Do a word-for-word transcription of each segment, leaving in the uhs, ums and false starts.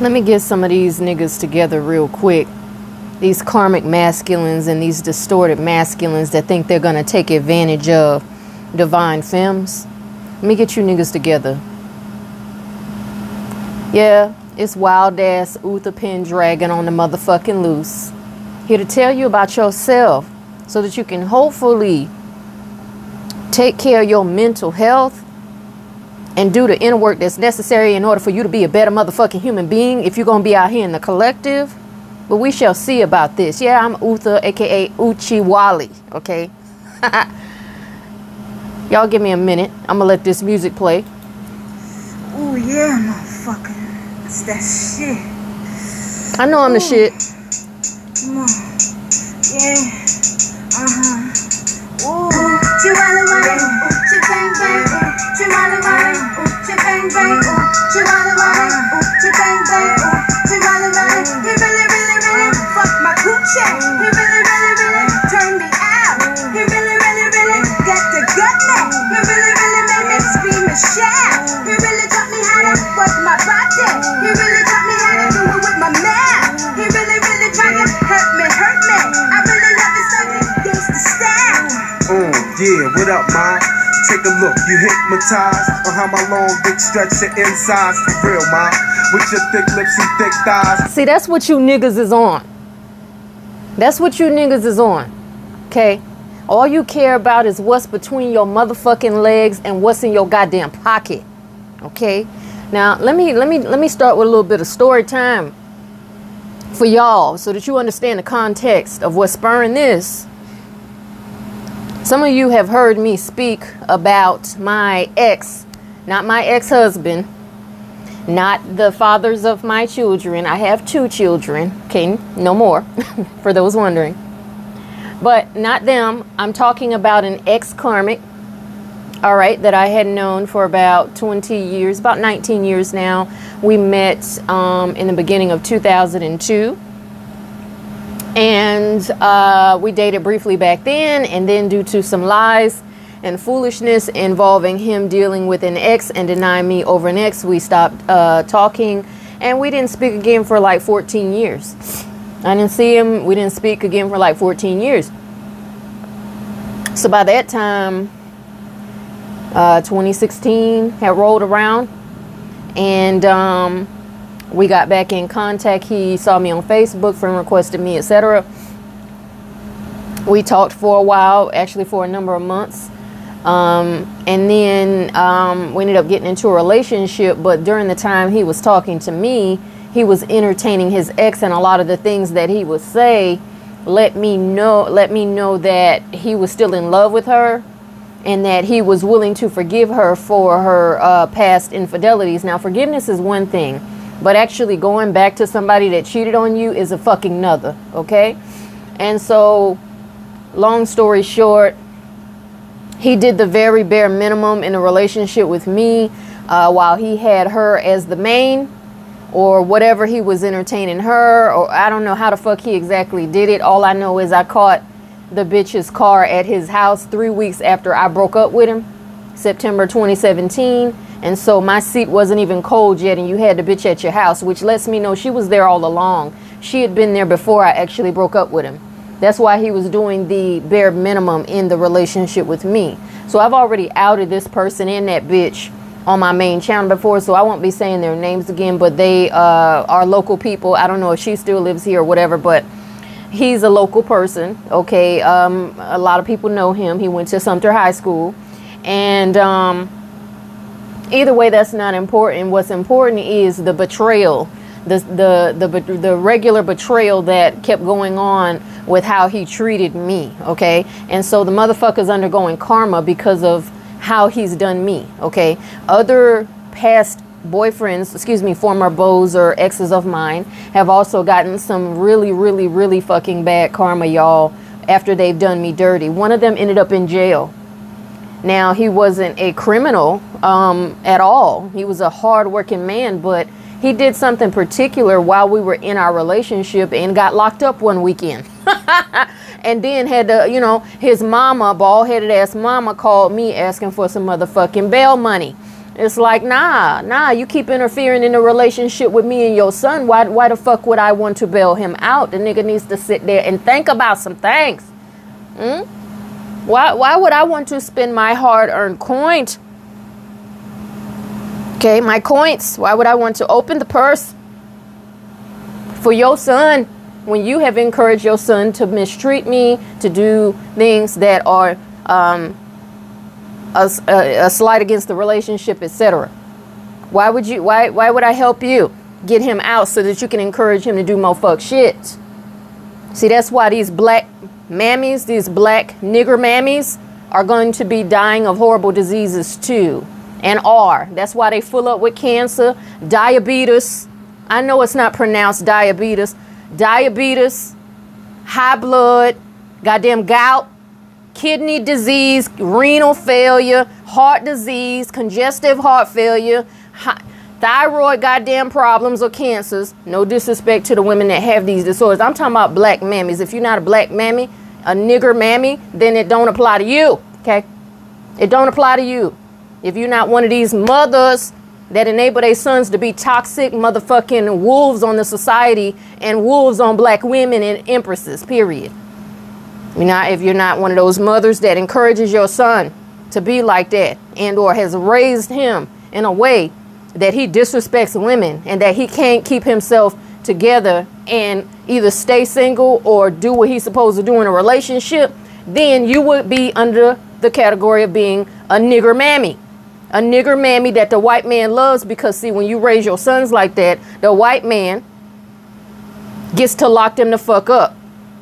Let me get some of these niggas together real quick. These karmic masculines and these distorted masculines that think they're going to take advantage of divine femmes. Let me get you niggas together. Yeah, it's wild ass Uther Pendragon on the motherfucking loose. Here to tell you about yourself so that you can hopefully take care of your mental health and do the inner work that's necessary in order for you to be a better motherfucking human being if you're going to be out here in the collective. But we shall see about this. Yeah, I'm Uther, a k a. Uchi Wally, okay? Y'all give me a minute. I'm going to let this music play. Oh, yeah, motherfucker. It's that shit. I know I'm Ooh. the shit. Come on. Yeah. Uh-huh. Ooh. Uchi Wally, Wally. Uchi Bang Bang. Uchi Wally, Wally. Uchi Bang Bang. Uchi Wally, Wally. Uchi Bang Bang. Uchi Wally, Wally. He really, really, really fuck my coochie. He really, really, really turned me out. He really, really, really got the gut neck. He really, really made me scream and shout. He really taught me how to fuck my body. He really taught me how to do it with my mouth. He really, really tried to hurt me, hurt me. I really love it so he gets the style. Mm, yeah, what up, ma? Take a look, you hypnotized on how my long dick stretch your insides for real, ma. With your thick lips and thick thighs. See, that's what you niggas is on. That's what you niggas is on. Okay? All you care about is what's between your motherfucking legs and what's in your goddamn pocket. Okay? Now let me let me let me start with a little bit of story time for y'all so that you understand the context of what's spurring this. Some of you have heard me speak about my ex, not my ex-husband, not the fathers of my children. I have two children, okay, no more, for those wondering. But not them. I'm talking about an ex-karmic, all right, that I had known for about twenty years, about nineteen years now. We met um, in the beginning of two thousand two. And uh, we dated briefly back then, and then due to some lies and foolishness involving him dealing with an ex and denying me over an ex, we stopped uh, talking, and we didn't speak again for like fourteen years. I didn't see him. We didn't speak again for like fourteen years. So by that time, uh, twenty sixteen had rolled around, and um, we got back in contact. He saw me on Facebook, friend requested me, et cetera. We talked for a while, actually for a number of months. Um, and then um, we ended up getting into a relationship. But during the time he was talking to me, he was entertaining his ex, and a lot of the things that he would say let me know, let me know that he was still in love with her, and that he was willing to forgive her for her uh, past infidelities. Now, forgiveness is one thing. But actually going back to somebody that cheated on you is a fucking nother, okay? And so, long story short, he did the very bare minimum in a relationship with me uh, while he had her as the main or whatever he was entertaining her. Or I don't know how the fuck he exactly did it. All I know is I caught the bitch's car at his house three weeks after I broke up with him, September twenty seventeen. And so my seat wasn't even cold yet, and you had the bitch at your house, which lets me know she was there all along. She had been there before I actually broke up with him. That's why he was doing the bare minimum in the relationship with me. So I've already outed this person and that bitch on my main channel before, so I won't be saying their names again, but they uh, are local people. I don't know if she still lives here or whatever, but he's a local person, okay? Um, a lot of people know him. He went to Sumter High School, and um... either way, that's not important. What's important is the betrayal, the, the the the regular betrayal that kept going on with how he treated me, okay? And so the motherfucker's undergoing karma because of how he's done me, okay? Other past boyfriends, excuse me, former beaus or exes of mine have also gotten some really, really, really fucking bad karma, y'all, after they've done me dirty. One of them ended up in jail. Now, he wasn't a criminal um, at all. He was a hard-working man, but he did something particular while we were in our relationship and got locked up one weekend. And then had to, you know, his mama, bald-headed ass mama, called me asking for some motherfucking bail money. It's like, nah, nah, you keep interfering in the relationship with me and your son. Why, why the fuck would I want to bail him out? The nigga needs to sit there and think about some things. Hmm? Why, why would I want to spend my hard-earned coin? Okay, my coins. Why would I want to open the purse for your son when you have encouraged your son to mistreat me, to do things that are um, a, a, a slight against the relationship, et cetera? Why would you? Why? Why would I help you get him out so that you can encourage him to do more fuck shit? See, that's why these black mammies, these black nigger mammies, are going to be dying of horrible diseases too, and are. That's why they full up with cancer, diabetes. I know it's not pronounced diabetes. Diabetes, high blood, goddamn gout, kidney disease, renal failure, heart disease, congestive heart failure, high, thyroid goddamn problems or cancers. No disrespect to the women that have these disorders. I'm talking about black mammies. If you're not a black mammy, a nigger mammy, then it don't apply to you, okay? It don't apply to you. If you're not one of these mothers that enable their sons to be toxic motherfucking wolves on the society and wolves on black women and empresses, period. You know, if you're not one of those mothers that encourages your son to be like that and or has raised him in a way that he disrespects women and that he can't keep himself together and either stay single or do what he's supposed to do in a relationship, then you would be under the category of being a nigger mammy. A nigger mammy that the white man loves, because see, when you raise your sons like that, the white man gets to lock them the fuck up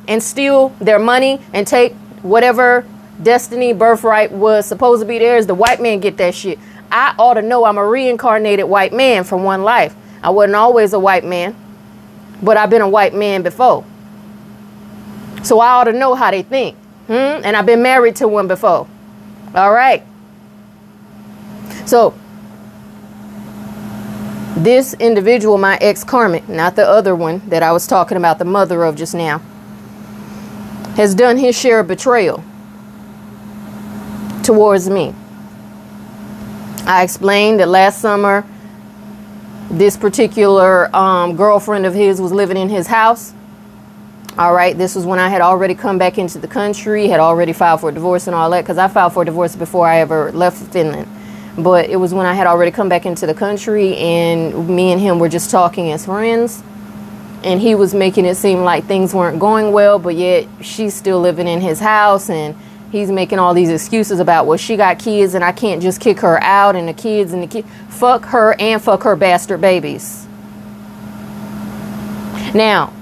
and steal their money and take whatever destiny, birthright was supposed to be theirs. The white man get that shit. I ought to know I'm a reincarnated white man from one life. I wasn't always a white man, but I've been a white man before. So I ought to know how they think. Hmm? And I've been married to one before. All right. So this individual, my ex Carmen, not the other one that I was talking about, the mother of just now, has done his share of betrayal towards me. I explained that last summer, this particular um, girlfriend of his was living in his house. All right. This was when I had already come back into the country, had already filed for a divorce and all that, because I filed for a divorce before I ever left Finland. But it was when I had already come back into the country, and me and him were just talking as friends, and he was making it seem like things weren't going well, but yet she's still living in his house, and he's making all these excuses about, well, she got kids and I can't just kick her out, and the kids and the kids. Fuck her and fuck her bastard babies. Now,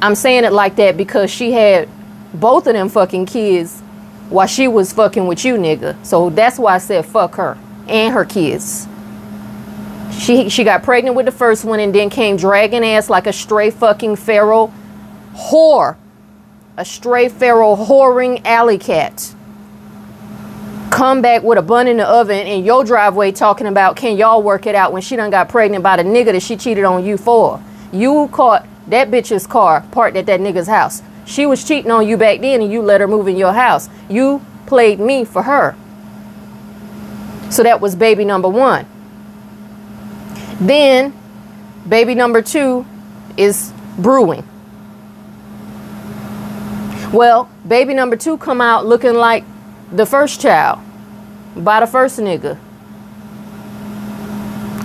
I'm saying it like that because she had both of them fucking kids while she was fucking with you, nigga. So that's why I said fuck her and her kids. She she got pregnant with the first one and then came dragging ass like a stray fucking feral whore. A stray feral whoring alley cat. Come back with a bun in the oven in your driveway talking about, can y'all work it out, when she done got pregnant by the nigga that she cheated on you for. You caught that bitch's car parked at that nigga's house. She was cheating on you back then and you let her move in your house. You played me for her. So that was baby number one. Then baby number two is brewing. Well, baby number two come out looking like the first child by the first nigga.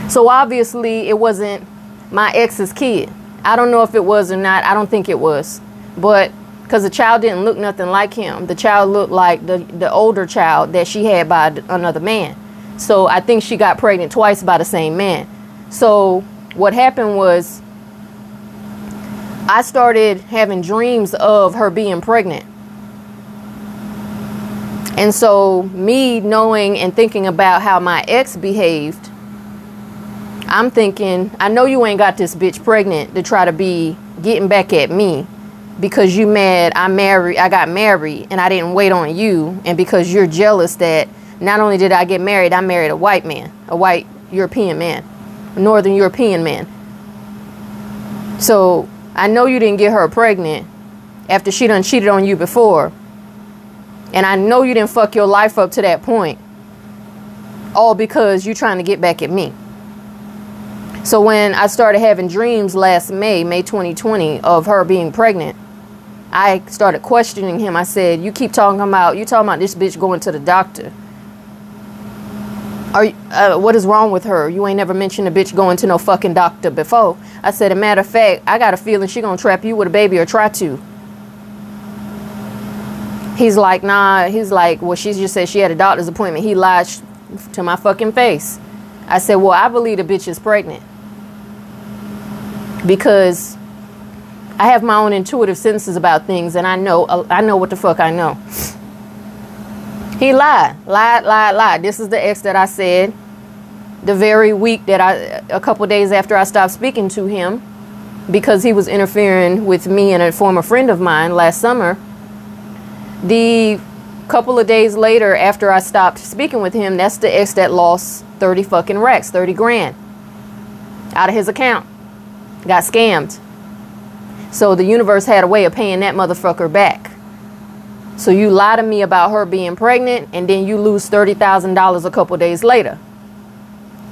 So obviously it wasn't my ex's kid. I don't know if it was or not. I don't think it was. But because the child didn't look nothing like him. The child looked like the, the older child that she had by another man. So I think she got pregnant twice by the same man. So what happened was, I started having dreams of her being pregnant. And so me knowing and thinking about how my ex behaved, I'm thinking, I know you ain't got this bitch pregnant to try to be getting back at me because you mad I married, I got married and I didn't wait on you, and because you're jealous that not only did I get married, I married a white man, a white European man, a Northern European man. So I know you didn't get her pregnant after she done cheated on you before. And I know you didn't fuck your life up to that point. all because you're trying to get back at me. So when I started having dreams last May, May twenty twenty, of her being pregnant, I started questioning him. I said, you keep talking about, you talking about this bitch going to the doctor. Are you, uh, what is wrong with her? You ain't never mentioned a bitch going to no fucking doctor before. I said, a matter of fact, I got a feeling she gonna trap you with a baby or try to. He's like, nah. He's like, well, she just said she had a doctor's appointment. He lied to my fucking face. I said, well, I believe the bitch is pregnant because I have my own intuitive senses about things, and I know uh, I know what the fuck I know. He lied, lied, lied, lied. This is the ex that I said the very week that I, a couple days after I stopped speaking to him because he was interfering with me and a former friend of mine last summer. The couple of days later after I stopped speaking with him, that's the ex that lost thirty fucking racks, thirty grand out of his account, got scammed. So the universe had a way of paying that motherfucker back. So you lie to me about her being pregnant, and then you lose thirty thousand dollars a couple days later.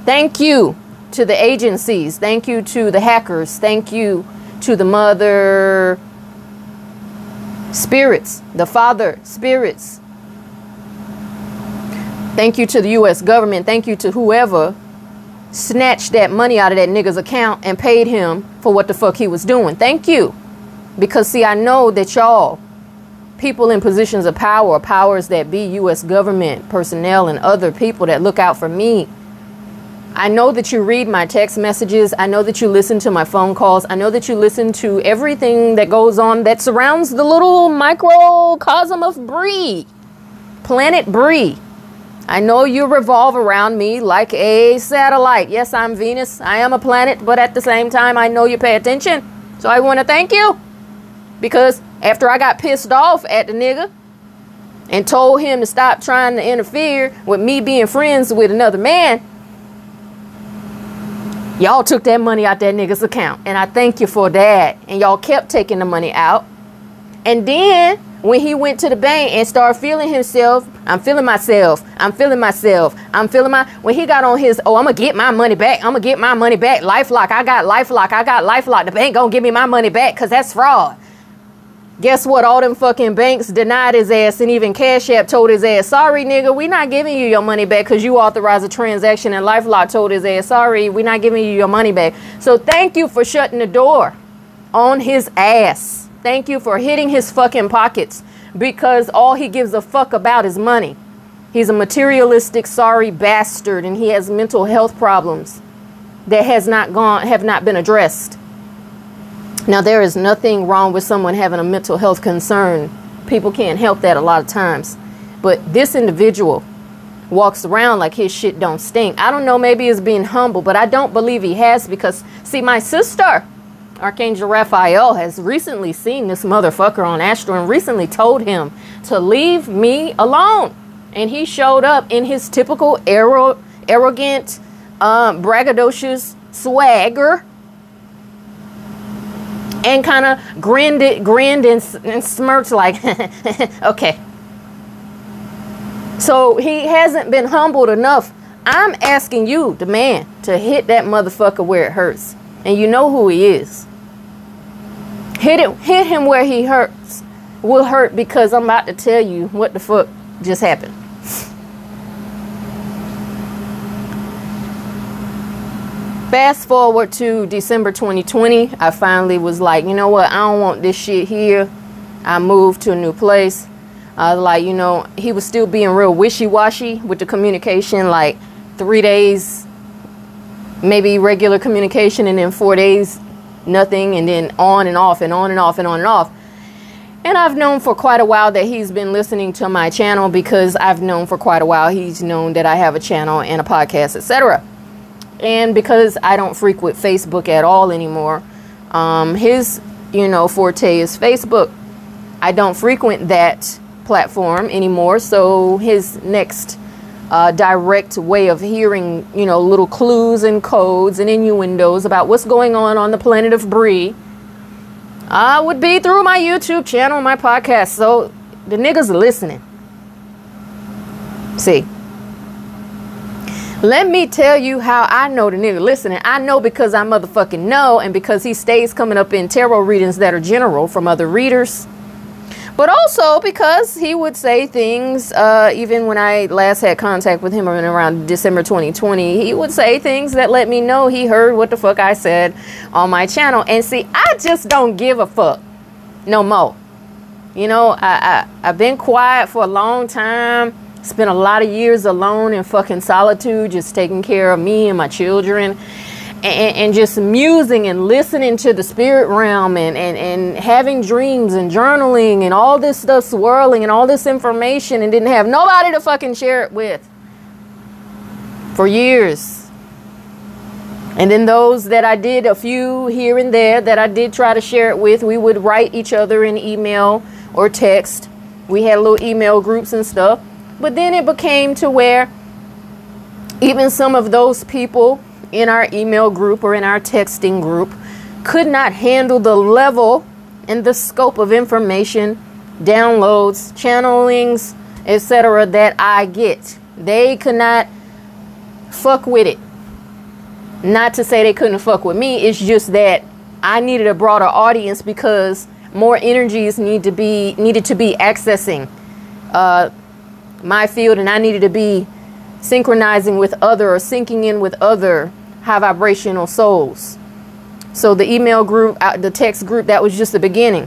Thank you to the agencies. Thank you to the hackers. Thank you to the mother spirits, the father spirits. Thank you to the U S government. Thank you to whoever snatched that money out of that nigga's account and paid him for what the fuck he was doing. Thank you. Because, see, I know that y'all, people in positions of power, powers that be, U S government personnel and other people that look out for me, I know that you read my text messages. I know that you listen to my phone calls. I know that you listen to everything that goes on that surrounds the little microcosm of Bree, planet Bree. I know you revolve around me like a satellite. Yes, I'm Venus. I am a planet, but at the same time, I know you pay attention. So I want to thank you, because after I got pissed off at the nigga and told him to stop trying to interfere with me being friends with another man, y'all took that money out that nigga's account. And I thank you for that. And y'all kept taking the money out. And then when he went to the bank and started feeling himself, I'm feeling myself, I'm feeling myself, I'm feeling my, when he got on his, oh, I'm going to get my money back, I'm going to get my money back, LifeLock, I got LifeLock, I got LifeLock, the bank going to give me my money back because that's fraud. Guess what? All them fucking banks denied his ass, and even Cash App told his ass, sorry, nigga, we not giving you your money back because you authorized a transaction, and LifeLock told his ass, sorry, we not giving you your money back. So thank you for shutting the door on his ass. Thank you for hitting his fucking pockets, because all he gives a fuck about is money. He's a materialistic, sorry bastard, and he has mental health problems that has not gone, have not been addressed. Now, there is nothing wrong with someone having a mental health concern. People can't help that a lot of times. But this individual walks around like his shit don't stink. I don't know, maybe it's being humble, but I don't believe he has, because, see, my sister, Archangel Raphael, has recently seen this motherfucker on Astro and recently told him to leave me alone. And he showed up in his typical arro- arrogant, um, braggadocious swagger, and kind of grinned, it, grinned and, and smirked like, okay. So he hasn't been humbled enough. I'm asking you, the man, to hit that motherfucker where it hurts. And you know who he is. Hit it, hit him where he hurts. Will hurt, because I'm about to tell you what the fuck just happened. Fast forward to December twenty twenty, I finally was like, you know what, I don't want this shit here. I moved to a new place. I was like, you know, he was still being real wishy-washy with the communication, like three days, maybe regular communication, and then four days, nothing, and then on and off and on and off and on and off. And I've known for quite a while that he's been listening to my channel, because I've known for quite a while he's known that I have a channel and a podcast, et cetera. And because I don't frequent Facebook at all anymore, um, his, you know, forte is Facebook. I don't frequent that platform anymore. So his next uh, direct way of hearing, you know, little clues and codes and innuendos about what's going on on the planet of Bree uh, would be through my YouTube channel, my podcast. So the niggas are listening. See. Let me tell you how I know the nigga listening. I know because I motherfucking know, and because he stays coming up in tarot readings that are general from other readers. But also because he would say things, uh, even when I last had contact with him around December twenty twenty, he would say things that let me know he heard what the fuck I said on my channel. And see, I just don't give a fuck no more. You know, I, I, I've been quiet for a long time, spent a lot of years alone in fucking solitude, just taking care of me and my children. And, and just musing and listening to the spirit realm and, and, and having dreams and journaling and all this stuff swirling and all this information, and didn't have nobody to fucking share it with for years. And then those that I did, a few here and there that I did try to share it with, we would write each other in email or text. We had little email groups and stuff. But then it became to where even some of those people in our email group or in our texting group could not handle the level and the scope of information, downloads, channelings, et cetera that I get. They could not fuck with it. Not to say they couldn't fuck with me, it's just that I needed a broader audience because more energies need to be needed to be accessing uh, my field, and I needed to be synchronizing with other or syncing in with other high vibrational souls. So the email group, the text group, that was just the beginning,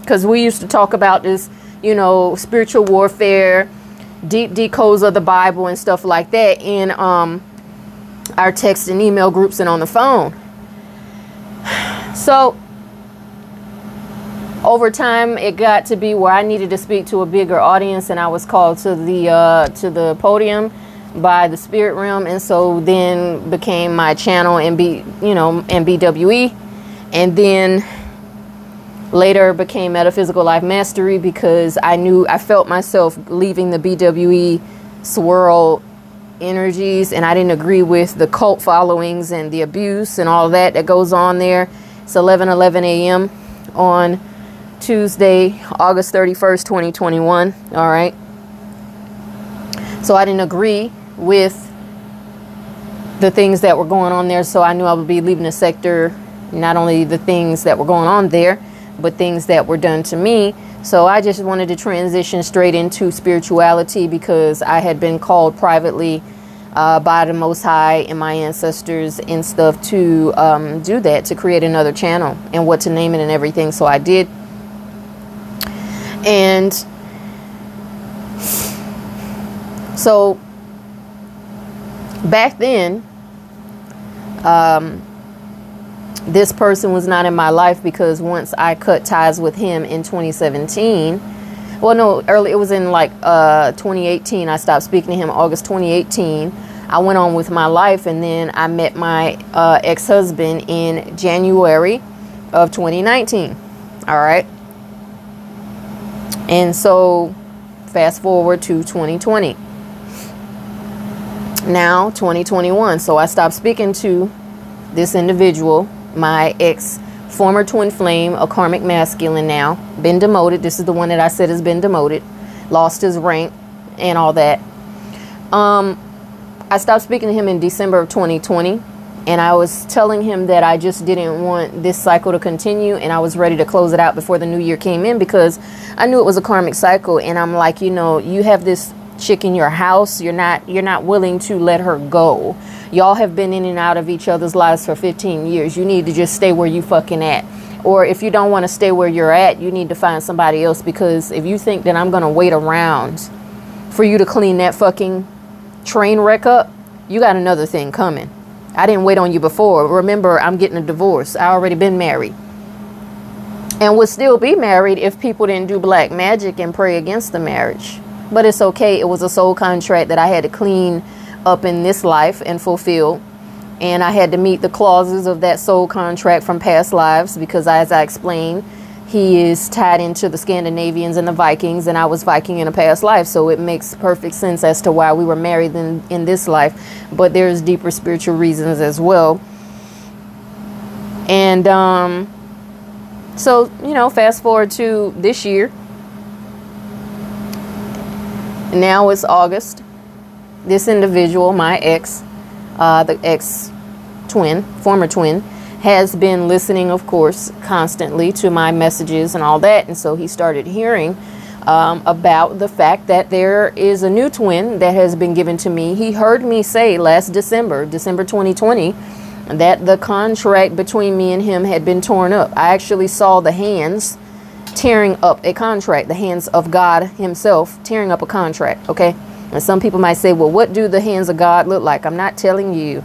because we used to talk about this, you know, spiritual warfare, deep decodes of the Bible and stuff like that in um, our text and email groups and on the phone. So over time, it got to be where I needed to speak to a bigger audience, and I was called to the uh, to the podium by the spirit realm. And so then became my channel and be, you know, and B W E, and then later became Metaphysical Life Mastery, because I knew I felt myself leaving the B W E swirl energies, and I didn't agree with the cult followings and the abuse and all that that goes on there. It's eleven eleven a m on Tuesday, August thirty-first, twenty twenty-one. All right. So I didn't agree with the things that were going on there, so I knew I would be leaving the sector, not only the things that were going on there, but things that were done to me. So I just wanted to transition straight into spirituality, because I had been called privately uh, by the Most High and my ancestors and stuff to um, do that, to create another channel and what to name it and everything. So I did. And so back then, um, this person was not in my life, because once I cut ties with him in twenty seventeen, well, no, early, it was in like uh, twenty eighteen. I stopped speaking to him August twenty eighteen. I went on with my life, and then I met my uh, ex-husband in January of twenty nineteen. All right. And so fast forward to twenty twenty. Now twenty twenty-one. So I stopped speaking to this individual, my ex, former twin flame, a karmic masculine, now been demoted. This is the one that I said has been demoted, lost his rank and all that. um I stopped speaking to him in December of twenty twenty, and I was telling him that I just didn't want this cycle to continue, and I was ready to close it out before the new year came in, because I knew it was a karmic cycle. And I'm like, you know, you have this chick in your house, you're not you're not willing to let her go. Y'all have been in and out of each other's lives for fifteen years. You need to just stay where you fucking at, or if you don't want to stay where you're at, you need to find somebody else. Because if you think that I'm gonna wait around for you to clean that fucking train wreck up, you got another thing coming. I didn't wait on you before. Remember, I'm getting a divorce. I already been married, and would still be married if people didn't do black magic and pray against the marriage. But it's okay. It was a soul contract that I had to clean up in this life and fulfill. And I had to meet the clauses of that soul contract from past lives, because as I explained, he is tied into the Scandinavians and the Vikings, and I was Viking in a past life. So it makes perfect sense as to why we were married in, in this life. But there's deeper spiritual reasons as well. And um, so, you know, fast forward to this year. Now it's August. This individual, my ex, uh, the ex-twin, former twin, has been listening, of course, constantly to my messages and all that. And so he started hearing um, about the fact that there is a new twin that has been given to me. He heard me say last December, December twenty twenty, that the contract between me and him had been torn up. I actually saw the hands tearing up a contract, the hands of God himself tearing up a contract. Okay. And some people might say, well, what do the hands of God look like? I'm not telling you.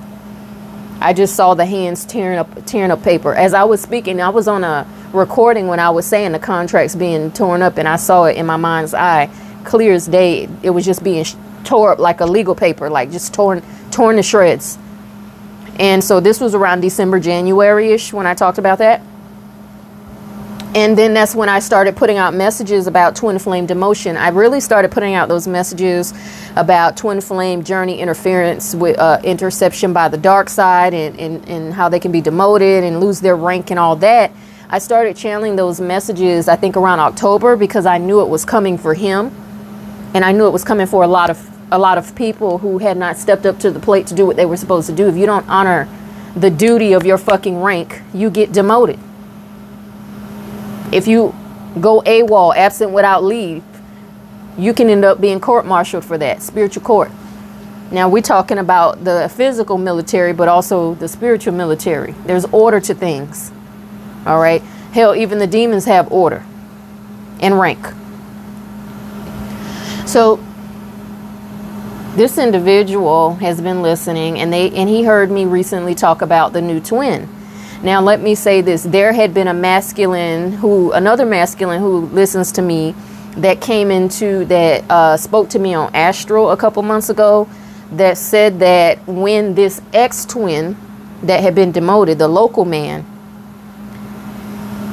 I just saw the hands tearing up, tearing up paper. As I was speaking, I was on a recording when I was saying the contracts being torn up, and I saw it in my mind's eye, clear as day. It was just being tore up like a legal paper, like just torn, torn to shreds. And so this was around December, January-ish when I talked about that. And then that's when I started putting out messages about twin flame demotion. I really started putting out those messages about twin flame journey interference with uh, interception by the dark side, and, and, and how they can be demoted and lose their rank and all that. I started channeling those messages, I think, around October, because I knew it was coming for him. And I knew it was coming for a lot of a lot of people who had not stepped up to the plate to do what they were supposed to do. If you don't honor the duty of your fucking rank, you get demoted. If you go AWOL, absent without leave, you can end up being court-martialed for that, spiritual court. Now, we're talking about the physical military, but also the spiritual military. There's order to things, all right? Hell, even the demons have order and rank. So this individual has been listening, and they and he heard me recently talk about the new twin. Now, let me say this. There had been a masculine who, another masculine who listens to me, that came into that, uh, spoke to me on Astral a couple months ago, that said that when this ex-twin that had been demoted, the local man,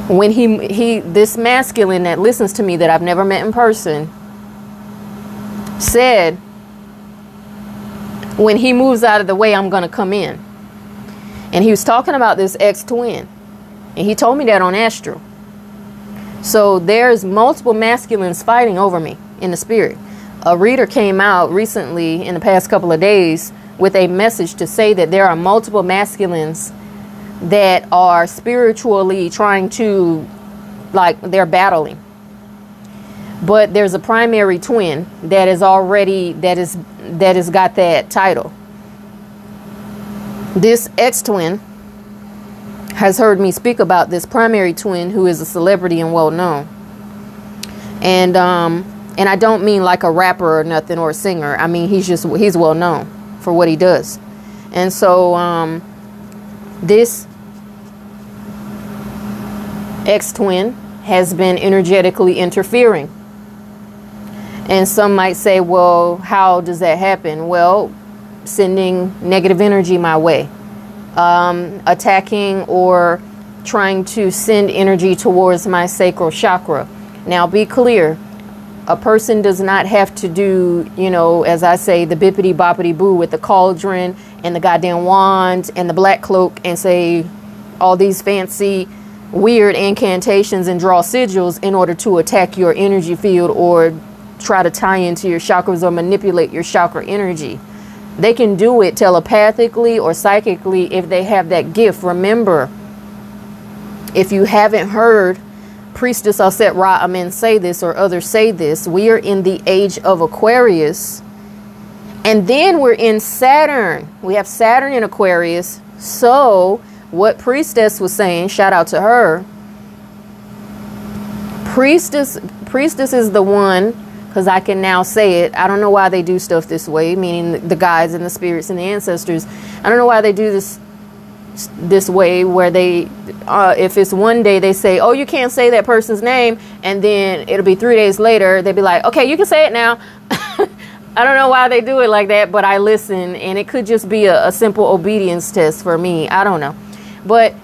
when he, he, this masculine that listens to me that I've never met in person, said, when he moves out of the way, I'm going to come in. And he was talking about this ex-twin. And he told me that on Astral. So there's multiple masculines fighting over me in the spirit. A reader came out recently in the past couple of days with a message to say that there are multiple masculines that are spiritually trying to, like, they're battling. But there's a primary twin that is already, that is, that has got that title. This ex-twin has heard me speak about this primary twin who is a celebrity and well-known. And um, and I don't mean like a rapper or nothing, or a singer. I mean, he's just, he's well-known for what he does. And so um, this ex-twin has been energetically interfering. And some might say, well, how does that happen? Well, sending negative energy my way, um, attacking or trying to send energy towards my sacral chakra. Now, be clear, a person does not have to do, you know, as I say, the bippity boppity boo with the cauldron and the goddamn wand and the black cloak and say all these fancy weird incantations and draw sigils in order to attack your energy field or try to tie into your chakras or manipulate your chakra energy. They can do it telepathically or psychically if they have that gift. Remember, if you haven't heard Priestess Oset Ra Amen say this, or others say this, we are in the age of Aquarius. And then we're in Saturn. We have Saturn in Aquarius. So what Priestess was saying, shout out to her. Priestess, Priestess is the one, because I can now say it. I don't know why they do stuff this way, meaning the guides and the spirits and the ancestors. I don't know why they do this this way, where they, uh, if it's one day they say, oh, you can't say that person's name, and then it'll be three days later, they'd be like, okay, you can say it now. I don't know why they do it like that, but I listen, and it could just be a, a simple obedience test for me. I don't know. But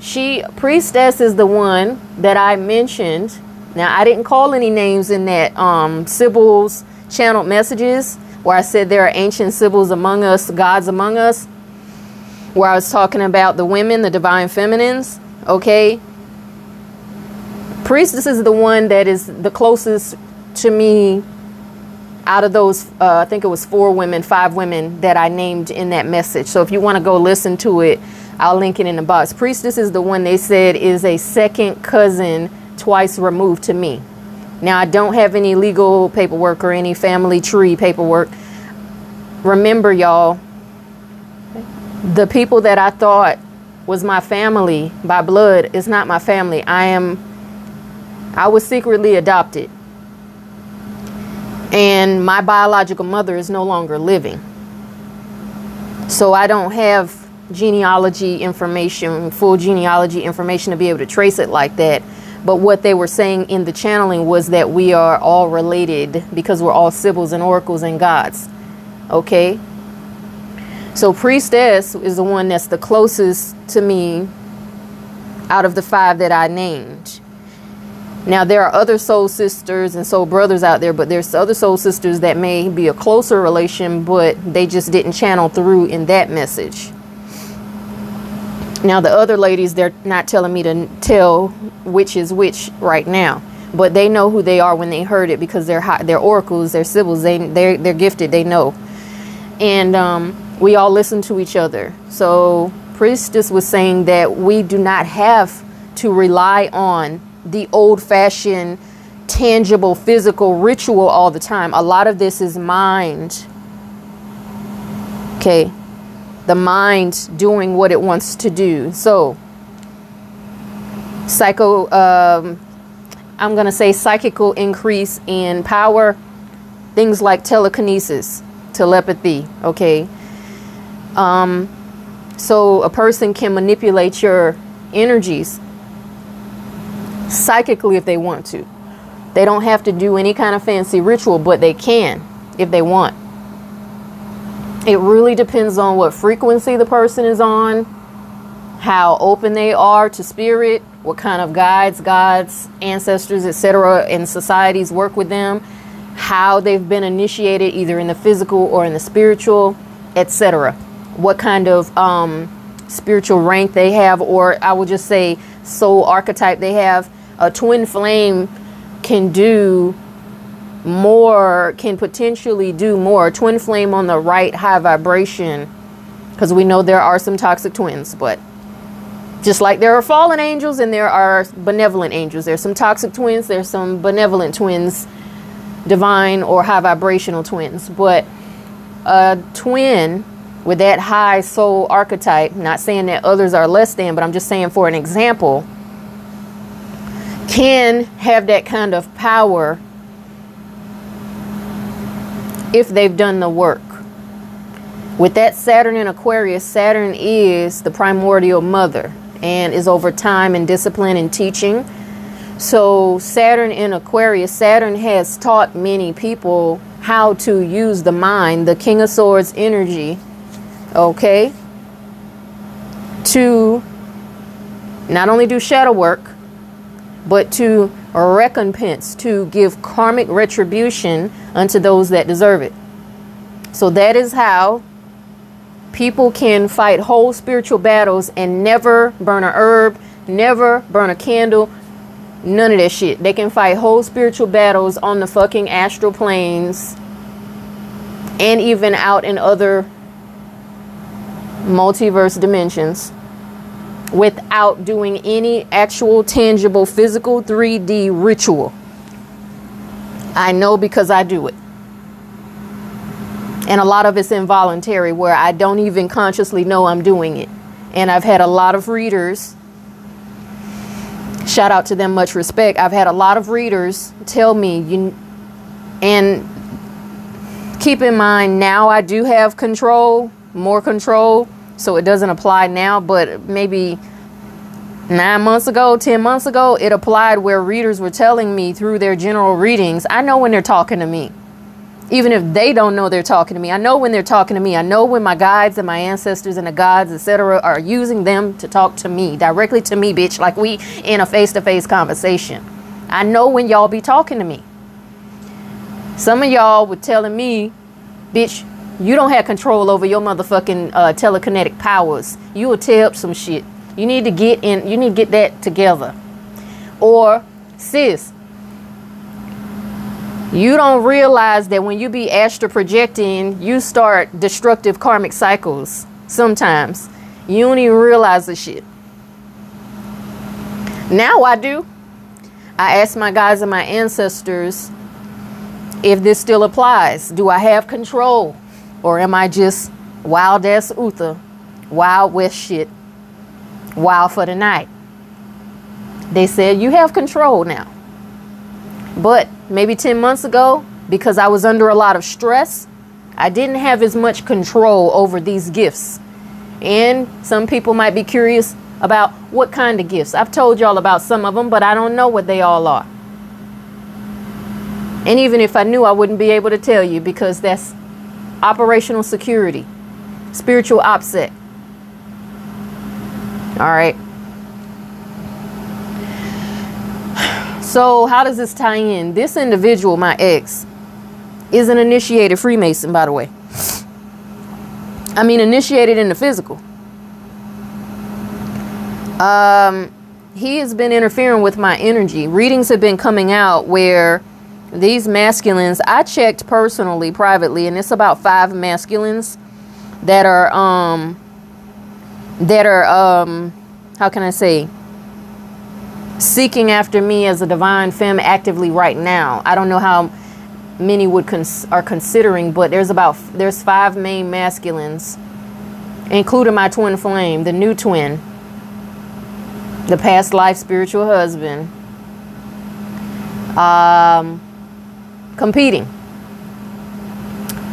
she, Priestess, is the one that I mentioned. Now, I didn't call any names in that um, Sybils channeled messages, where I said there are ancient Sybils among us, gods among us, where I was talking about the women, the divine feminines. Okay. Priestess is the one that is the closest to me. out of those, uh, I think it was four women, five women that I named in that message. So if you want to go listen to it, I'll link it in the box. Priestess is the one they said is a second cousin twice removed to me. Now, I don't have any legal paperwork or any family tree paperwork. Remember, y'all, the people that I thought was my family by blood is not my family. I am, I was secretly adopted. And my biological mother is no longer living. So I don't have genealogy information, full genealogy information to be able to trace it like that. But what they were saying in the channeling was that we are all related because we're all Sybils and oracles and gods. Okay? So Priestess is the one that's the closest to me out of the five that I named. Now, there are other soul sisters and soul brothers out there, but there's other soul sisters that may be a closer relation, but they just didn't channel through in that message. Now, the other ladies, they're not telling me to tell which is which right now, but they know who they are when they heard it because they're high, they're oracles, they're Sybils, they, they're, they're gifted, they know. And um, we all listen to each other. So Priestess was saying that we do not have to rely on the old-fashioned, tangible, physical ritual all the time. A lot of this is mind. Okay, the mind doing what it wants to do. So, psycho, um, I'm gonna say psychical increase in power, things like telekinesis, telepathy. Okay, um, so a person can manipulate your energies psychically if they want to. They don't have to do any kind of fancy ritual, but they can if they want. It really depends on what frequency the person is on, how open they are to spirit, what kind of guides, gods, ancestors, etc. and societies work with them, how they've been initiated either in the physical or in the spiritual, etc. what kind of um spiritual rank they have, or I would just say soul archetype they have. A twin flame can do more, can potentially do more. A twin flame on the right high vibration, because we know there are some toxic twins, but just like there are fallen angels and there are benevolent angels, there's some toxic twins, there's some benevolent twins, divine or high vibrational twins. But a twin with that high soul archetype, not saying that others are less than, but I'm just saying for an example, can have that kind of power if they've done the work. With that Saturn in Aquarius, Saturn is the primordial mother and is over time and discipline and teaching. So Saturn in Aquarius, Saturn has taught many people how to use the mind, the King of Swords energy, okay, to not only do shadow work, but to recompense, to give karmic retribution unto those that deserve it. So that is how people can fight whole spiritual battles and never burn a herb, never burn a candle, none of that shit. They can fight whole spiritual battles on the fucking astral planes and even out in other multiverse dimensions without doing any actual tangible physical three D ritual. I know because I do it, and a lot of it's involuntary where I don't even consciously know I'm doing it. And I've had a lot of readers, shout out to them, much respect, I've had a lot of readers tell me, you, and keep in mind now I do have control, more control, so it doesn't apply now, but maybe nine months ago, ten months ago, it applied where readers were telling me through their general readings, I know when they're talking to me, even if they don't know they're talking to me. I know when they're talking to me. I know when my guides and my ancestors and the gods, et cetera, are using them to talk to me, directly to me, bitch, like we in a face-to-face conversation. I know when y'all be talking to me. Some of y'all were telling me, bitch, you don't have control over your motherfucking uh, telekinetic powers. You will tear up some shit. You need to get in. You need to get that together. Or, sis, You don't realize that when you be astral projecting, you start destructive karmic cycles sometimes. You don't even realize the shit. Now I do. I ask my guides and my ancestors if this still applies. Do I have control? Or am I just wild ass Uther? Wild west shit. Wild for the night. They said, you have control now. But maybe ten months ago, because I was under a lot of stress, I didn't have as much control over these gifts. And some people might be curious about what kind of gifts. I've told y'all about some of them, but I don't know what they all are. And even if I knew, I wouldn't be able to tell you, because that's operational security, spiritual OPSEC. All right. So how does this tie in? This individual, my ex, is an initiated Freemason, by the way. I mean, initiated in the physical. Um, he has been interfering with my energy. Readings have been coming out where these masculines, I checked personally, privately, and it's about five masculines that are, um, that are, um, how can I say, seeking after me as a divine femme actively right now. I don't know how many would cons are considering, but there's about, there's five main masculines, including my twin flame, the new twin, the past life spiritual husband, um, competing.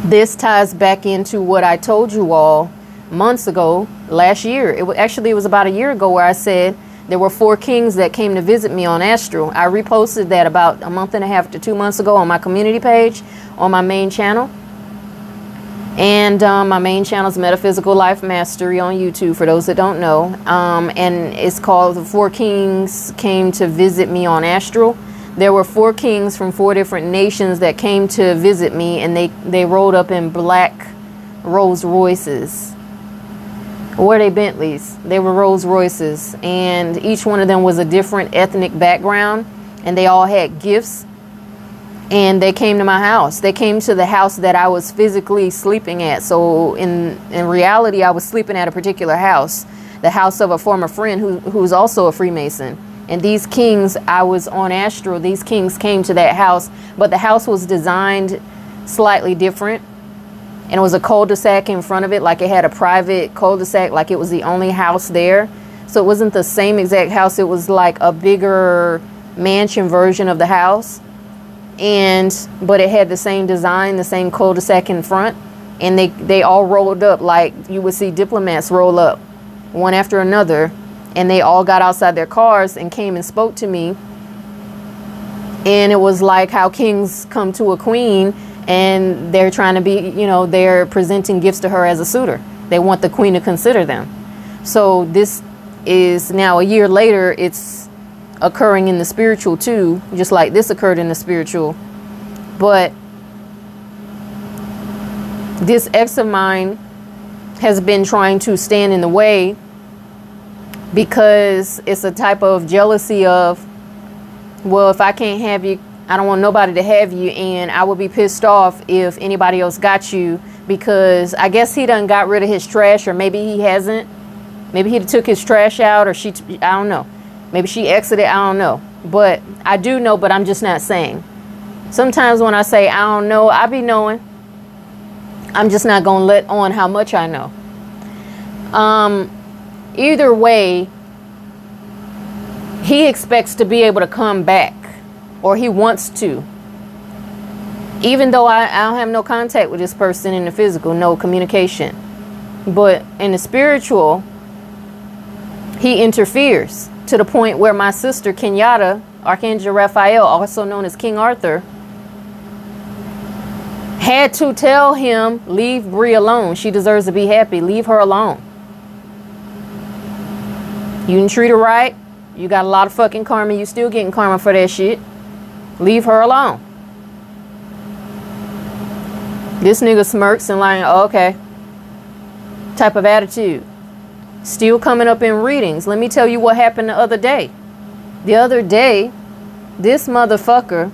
This ties back into what I told you all months ago, last year. It was actually, it was about a year ago where I said there were four kings that came to visit me on Astral. I reposted that about a month and a half to two months ago on my community page, on my main channel. And um, my main channel is Metaphysical Life Mastery on YouTube, for those that don't know. Um, and it's called The Four Kings Came to Visit Me on Astral. There were four kings from four different nations that came to visit me, and they, they rolled up in black Rolls Royces. Were they Bentleys? They were Rolls Royces. And each one of them was a different ethnic background, and they all had gifts. And they came to my house. They came to the house that I was physically sleeping at. So in, in reality, I was sleeping at a particular house, the house of a former friend who, who's also a Freemason. And these kings, I was on Astral, these kings came to that house, but the house was designed slightly different. And it was a cul-de-sac in front of it, like it had a private cul-de-sac, like it was the only house there. So it wasn't the same exact house. It was like a bigger mansion version of the house. And but it had the same design, the same cul-de-sac in front, and they they all rolled up like you would see diplomats roll up one after another, and they all got outside their cars and came and spoke to me. And it was like how kings come to a queen and they're trying to be, you know, they're presenting gifts to her as a suitor. They want the queen to consider them. So this is now a year later, it's occurring in the spiritual too, just like this occurred in the spiritual. But this ex of mine has been trying to stand in the way because it's a type of jealousy of, well, if I can't have you, I don't want nobody to have you, and I would be pissed off if anybody else got you, because I guess he done got rid of his trash, or maybe he hasn't. Maybe he took his trash out, or she, I don't know. Maybe she exited, I don't know. But I do know, but I'm just not saying. Sometimes when I say I don't know, I be knowing. I'm just not going to let on how much I know. Um, either way, he expects to be able to come back, or he wants to. Even though I, I don't have no contact with this person in the physical, no communication. But in the spiritual, he interferes. To the point where my sister Kenyatta, Archangel Raphael, also known as King Arthur, had to tell him, leave Bree alone. She deserves to be happy. Leave her alone. You didn't treat her right. You got a lot of fucking karma. You still getting karma for that shit. Leave her alone. This nigga smirks and like, oh, okay. Type of attitude. Still coming up in readings. Let me tell you what happened the other day. The other day, this motherfucker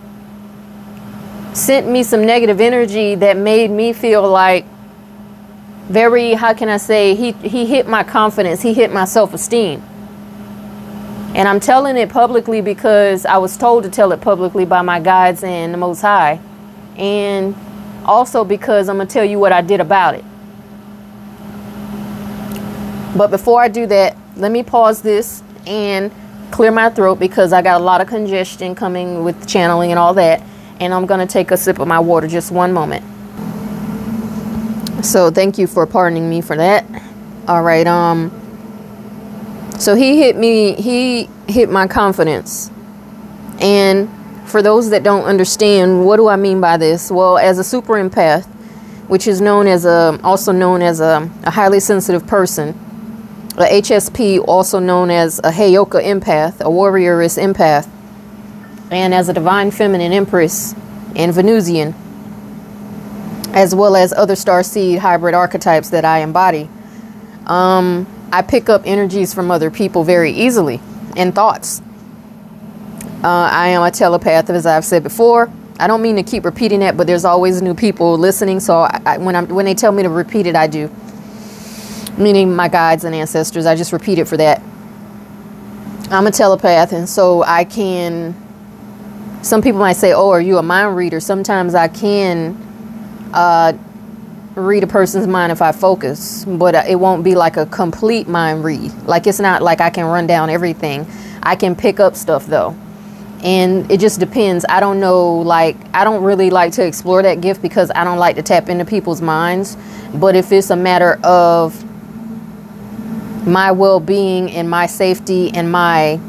sent me some negative energy that made me feel like very, how can I say, he, he hit my confidence, he hit my self-esteem. And I'm telling it publicly because I was told to tell it publicly by my guides and the Most High. And also because I'm going to tell you what I did about it. But before I do that, let me pause this and clear my throat because I got a lot of congestion coming with channeling and all that. And I'm going to take a sip of my water, just one moment. So thank you for pardoning me for that. All right. Um. So he hit me, he hit my confidence. And for those that don't understand, what do I mean by this? Well, as a super empath, which is known as a, also known as a, a highly sensitive person, a H S P, also known as a Heyoka empath, a warrioress empath, and as a divine feminine empress and Venusian, as well as other star seed hybrid archetypes that I embody. Um... I pick up energies from other people very easily and thoughts. Uh, I am a telepath, as I've said before. I don't mean to keep repeating that, but there's always new people listening. So I, I, when, I'm, when they tell me to repeat it, I do. Meaning my guides and ancestors. I just repeat it for that. I'm a telepath, and so I can... Some people might say, oh, are you a mind reader? Sometimes I can... Uh, read a person's mind if I focus, but it won't be like a complete mind read. Like, it's not like I can run down everything. I can pick up stuff though, and it just depends. I don't know, like, I don't really like to explore that gift because I don't like to tap into people's minds. But if it's a matter of my well-being and my safety and my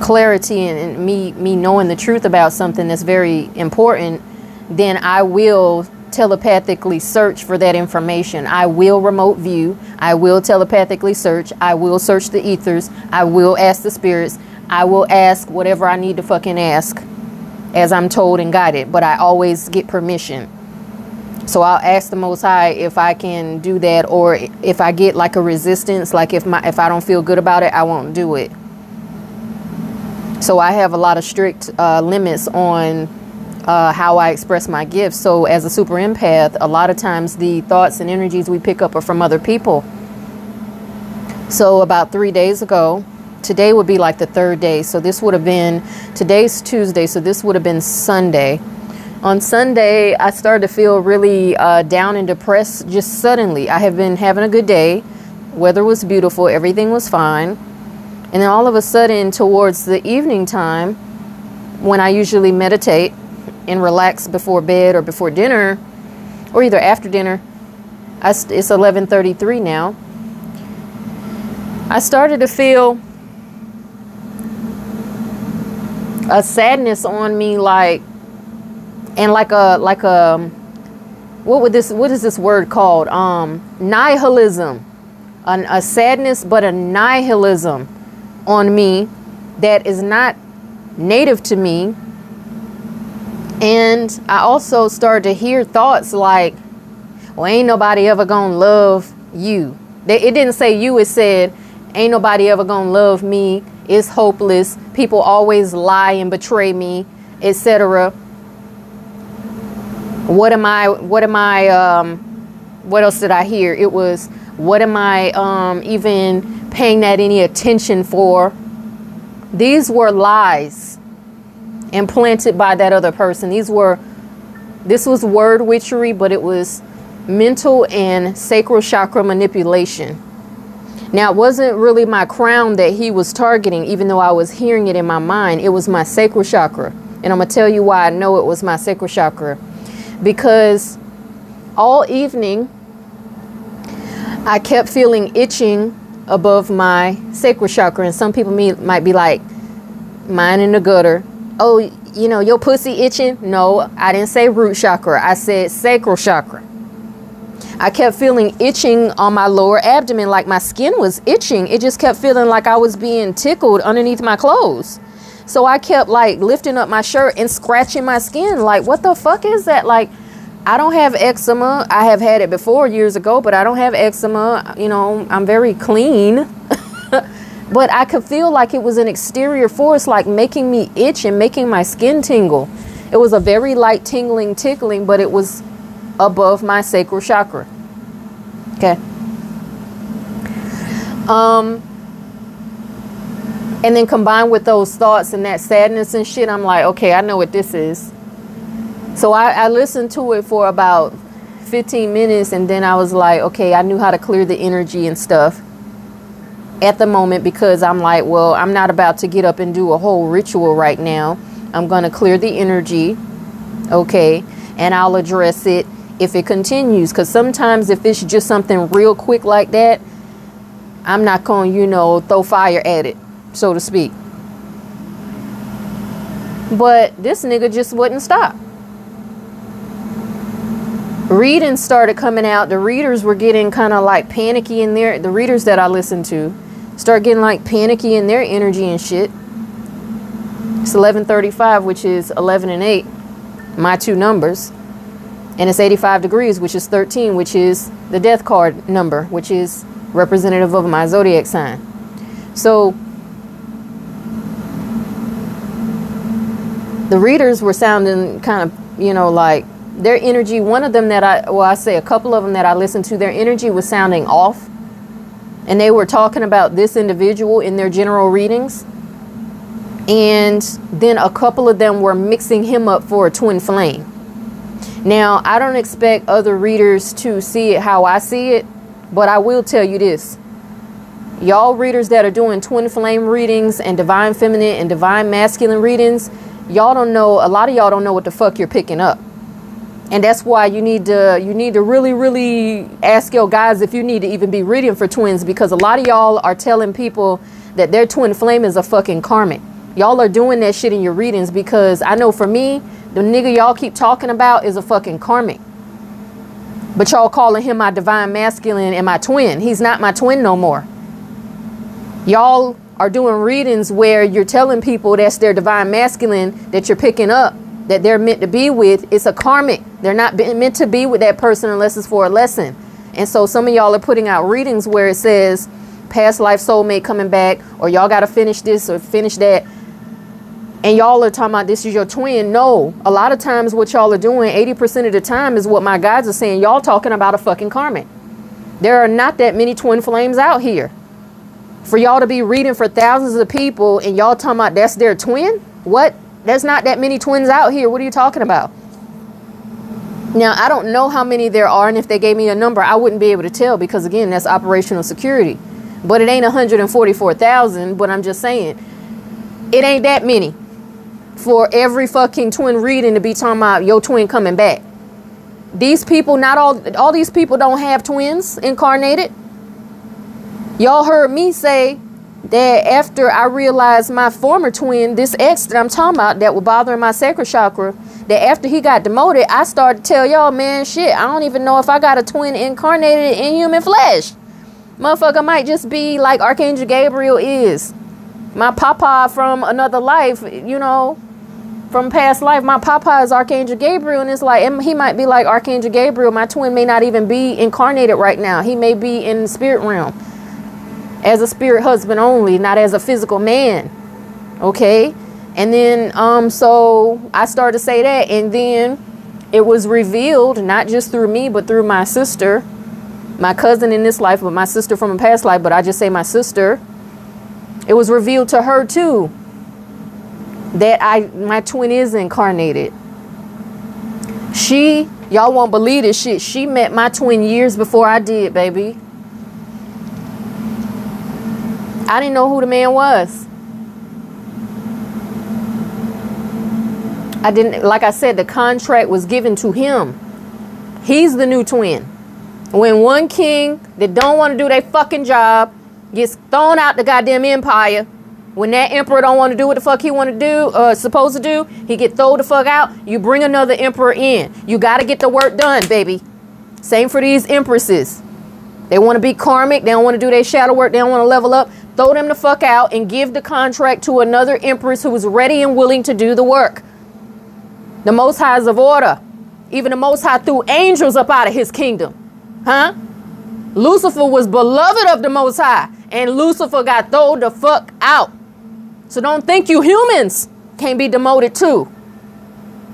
clarity and me me knowing the truth about something that's very important, then I will telepathically search for that information. I will remote view. I will telepathically search. I will search the ethers. I will ask the spirits. I will ask whatever I need to fucking ask as I'm told and guided. But I always get permission. So I'll ask the Most High if I can do that, or if I get like a resistance, like if my if I don't feel good about it, I won't do it. So I have a lot of strict uh, limits on Uh, how I express my gifts. So as a super empath, a lot of times the thoughts and energies we pick up are from other people. So about three days ago, today would be like the third day. So this would have been, today's Tuesday, so this would have been Sunday. On Sunday, I started to feel really uh, down and depressed just suddenly. I have been having a good day. Weather was beautiful. Everything was fine. And then all of a sudden, towards the evening time, when I usually meditate and relax before bed or before dinner, or either after dinner. I st it's eleven thirty-three now. I started to feel a sadness on me, like, and like a like a what would this what is this word called? Um, nihilism, An, a sadness, but a nihilism on me that is not native to me. And I also started to hear thoughts like, well, ain't nobody ever gonna love you. They, it didn't say you, it said, ain't nobody ever gonna love me. It's hopeless. People always lie and betray me, et cetera. What am I, what am I, um, what else did I hear? It was, what am I um, even paying that any attention for? These were lies implanted by that other person. These were, this was word witchery, but it was mental and sacral chakra manipulation. Now, it wasn't really my crown that he was targeting, even though I was hearing it in my mind. It was my sacral chakra. And I'm going to tell you why I know it was my sacral chakra. Because all evening, I kept feeling itching above my sacral chakra. And some people may, might be like, mine in the gutter. Oh, you know, your pussy itching? No, I didn't say root chakra. I said sacral chakra. I kept feeling itching on my lower abdomen, like my skin was itching. It just kept feeling like I was being tickled underneath my clothes. So I kept like lifting up my shirt and scratching my skin. Like, what the fuck is that? Like, I don't have eczema. I have had it before years ago, but I don't have eczema. You know, I'm very clean. But I could feel like it was an exterior force, like making me itch and making my skin tingle. It was a very light tingling, tickling, but it was above my sacral chakra. Okay. Um, and then combined with those thoughts and that sadness and shit, I'm like, okay, I know what this is. So I, I listened to it for about fifteen minutes, and then I was like, okay, I knew how to clear the energy and stuff at the moment, because I'm like, well, I'm not about to get up and do a whole ritual right now. I'm going to clear the energy, okay, and I'll address it if it continues, because sometimes if it's just something real quick like that, I'm not going to, you know, throw fire at it, so to speak. But this nigga just wouldn't stop. Reading started coming out. The readers were getting kind of like panicky in their, the readers that I listened to start getting like panicky in their energy and shit. It's eleven thirty-five, which is eleven and eight, my two numbers. And it's eighty-five degrees, which is thirteen, which is the death card number, which is representative of my zodiac sign. So the readers were sounding kind of, you know, like their energy. One of them that I, well, I say a couple of them that I listened to, their energy was sounding off. And they were talking about this individual in their general readings. And then a couple of them were mixing him up for a twin flame. Now, I don't expect other readers to see it how I see it, but I will tell you this. Y'all readers that are doing twin flame readings and divine feminine and divine masculine readings, y'all don't know, a lot of y'all don't know what the fuck you're picking up. And that's why you need to you need to really, really ask your guys if you need to even be reading for twins, because a lot of y'all are telling people that their twin flame is a fucking karmic. Y'all are doing that shit in your readings, because I know for me, the nigga y'all keep talking about is a fucking karmic. But y'all calling him my divine masculine and my twin. He's not my twin no more. Y'all are doing readings where you're telling people that's their divine masculine that you're picking up, that they're meant to be with. It's a karmic. They're not meant to be with that person unless it's for a lesson. And so some of y'all are putting out readings where it says past life soulmate coming back, or y'all got to finish this or finish that. And y'all are talking about this is your twin. No, a lot of times what y'all are doing eighty percent of the time is what my guides are saying. Y'all talking about a fucking karmic. There are not that many twin flames out here for y'all to be reading for thousands of people. And y'all talking about that's their twin. What? There's not that many twins out here. What are you talking about? Now, I don't know how many there are. And if they gave me a number, I wouldn't be able to tell, because, again, that's operational security. But it ain't one hundred forty-four thousand. But I'm just saying it ain't that many for every fucking twin reading to be talking about your twin coming back. These people, not all, all these people don't have twins incarnated. Y'all heard me say that after I realized my former twin, this ex that I'm talking about that was bothering my sacral chakra, that after he got demoted, I started to tell y'all, man, shit, I don't even know if I got a twin incarnated in human flesh. Motherfucker might just be like Archangel Gabriel is. My papa from another life, you know, from past life, my papa is Archangel Gabriel. And it's like, he might be like Archangel Gabriel. My twin may not even be incarnated right now. He may be in the spirit realm as a spirit husband only, not as a physical man. Okay. And then, um, so I started to say that. And then it was revealed, not just through me, but through my sister, my cousin in this life, but my sister from a past life. But I just say my sister. It was revealed to her, too, that I my twin is incarnated. She, y'all won't believe this shit, she met my twin years before I did, baby. I didn't know who the man was. I didn't, like I said, the contract was given to him. He's the new twin. When one king that don't want to do their fucking job gets thrown out the goddamn empire, when that emperor don't want to do what the fuck he want to do, uh, supposed to do, he get thrown the fuck out. You bring another emperor in. You got to get the work done, baby. Same for these empresses. They want to be karmic. They don't want to do their shadow work. They don't want to level up. Throw them the fuck out and give the contract to another empress who is ready and willing to do the work. The Most High is of order. Even the Most High threw angels up out of his kingdom. Huh? Lucifer was beloved of the Most High, and Lucifer got thrown the fuck out. So don't think you humans can't be demoted too.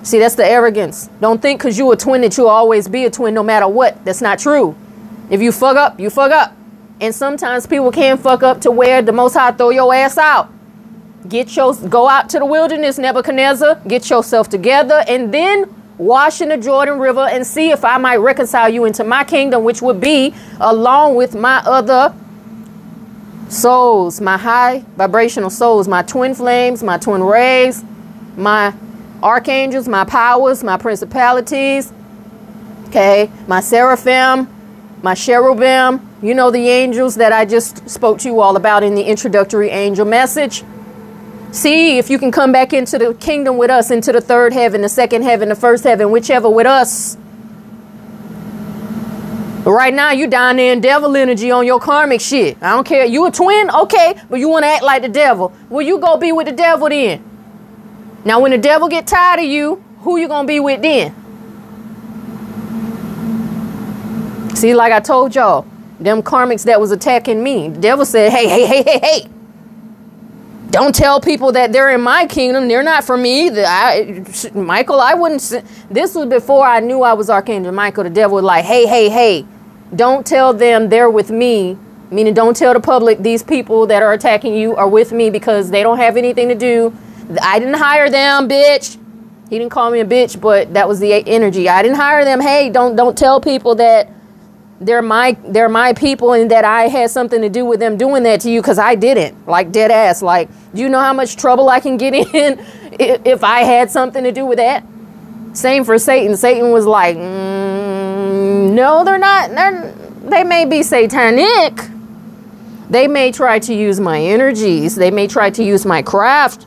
See, that's the arrogance. Don't think because you a twin that you'll always be a twin no matter what. That's not true. If you fuck up, you fuck up. And sometimes people can fuck up to where the Most High throw your ass out. Get your, go out to the wilderness, Nebuchadnezzar. Get yourself together and then wash in the Jordan River and see if I might reconcile you into my kingdom, which would be along with my other souls, my high vibrational souls, my twin flames, my twin rays, my archangels, my powers, my principalities, okay, my seraphim, my cherubim, you know, the angels that I just spoke to you all about in the introductory angel message. See if you can come back into the kingdom with us, into the third heaven, the second heaven, the first heaven, whichever with us. But right now, you down there in devil energy on your karmic shit. I don't care. You a twin? Okay, but you want to act like the devil. Well, you go be with the devil then. Now, when the devil get tired of you, who you going to be with then? See, like I told y'all, them karmics that was attacking me, the devil said, hey, hey, hey, hey, hey. Don't tell people that they're in my kingdom. They're not for me either. I, Michael, I wouldn't. This was before I knew I was Archangel Michael. The devil was like, hey, hey, hey, don't tell them they're with me. Meaning don't tell the public these people that are attacking you are with me because they don't have anything to do. I didn't hire them, bitch. He didn't call me a bitch, but that was the energy. I didn't hire them. Hey, don't don't tell people that they're my they're my people and that I had something to do with them doing that to you, because I didn't. Like, dead ass. Like, do you know how much trouble I can get in if I had something to do with that? Same for Satan. Satan was like, mm, no, they're not. They're, they may be satanic. They may try to use my energies. They may try to use my craft.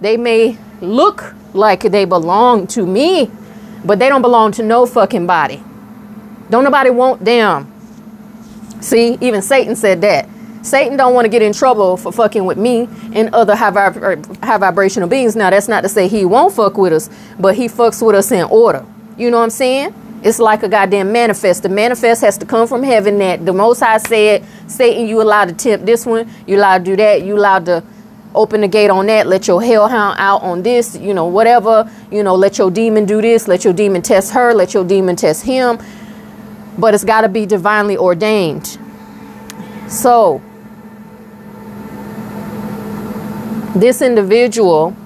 They may look like they belong to me, but they don't belong to no fucking body. Don't nobody want them. See, even Satan said that. Satan don't want to get in trouble for fucking with me and other high, vib- high vibrational beings. Now, that's not to say he won't fuck with us, but he fucks with us in order. You know what I'm saying? It's like a goddamn manifest. The manifest has to come from heaven that the Most High said, Satan, you allowed to tempt this one. You allowed to do that. You allowed to open the gate on that. Let your hellhound out on this, you know, whatever. You know, let your demon do this. Let your demon test her. Let your demon test him. But it's got to be divinely ordained. So this individual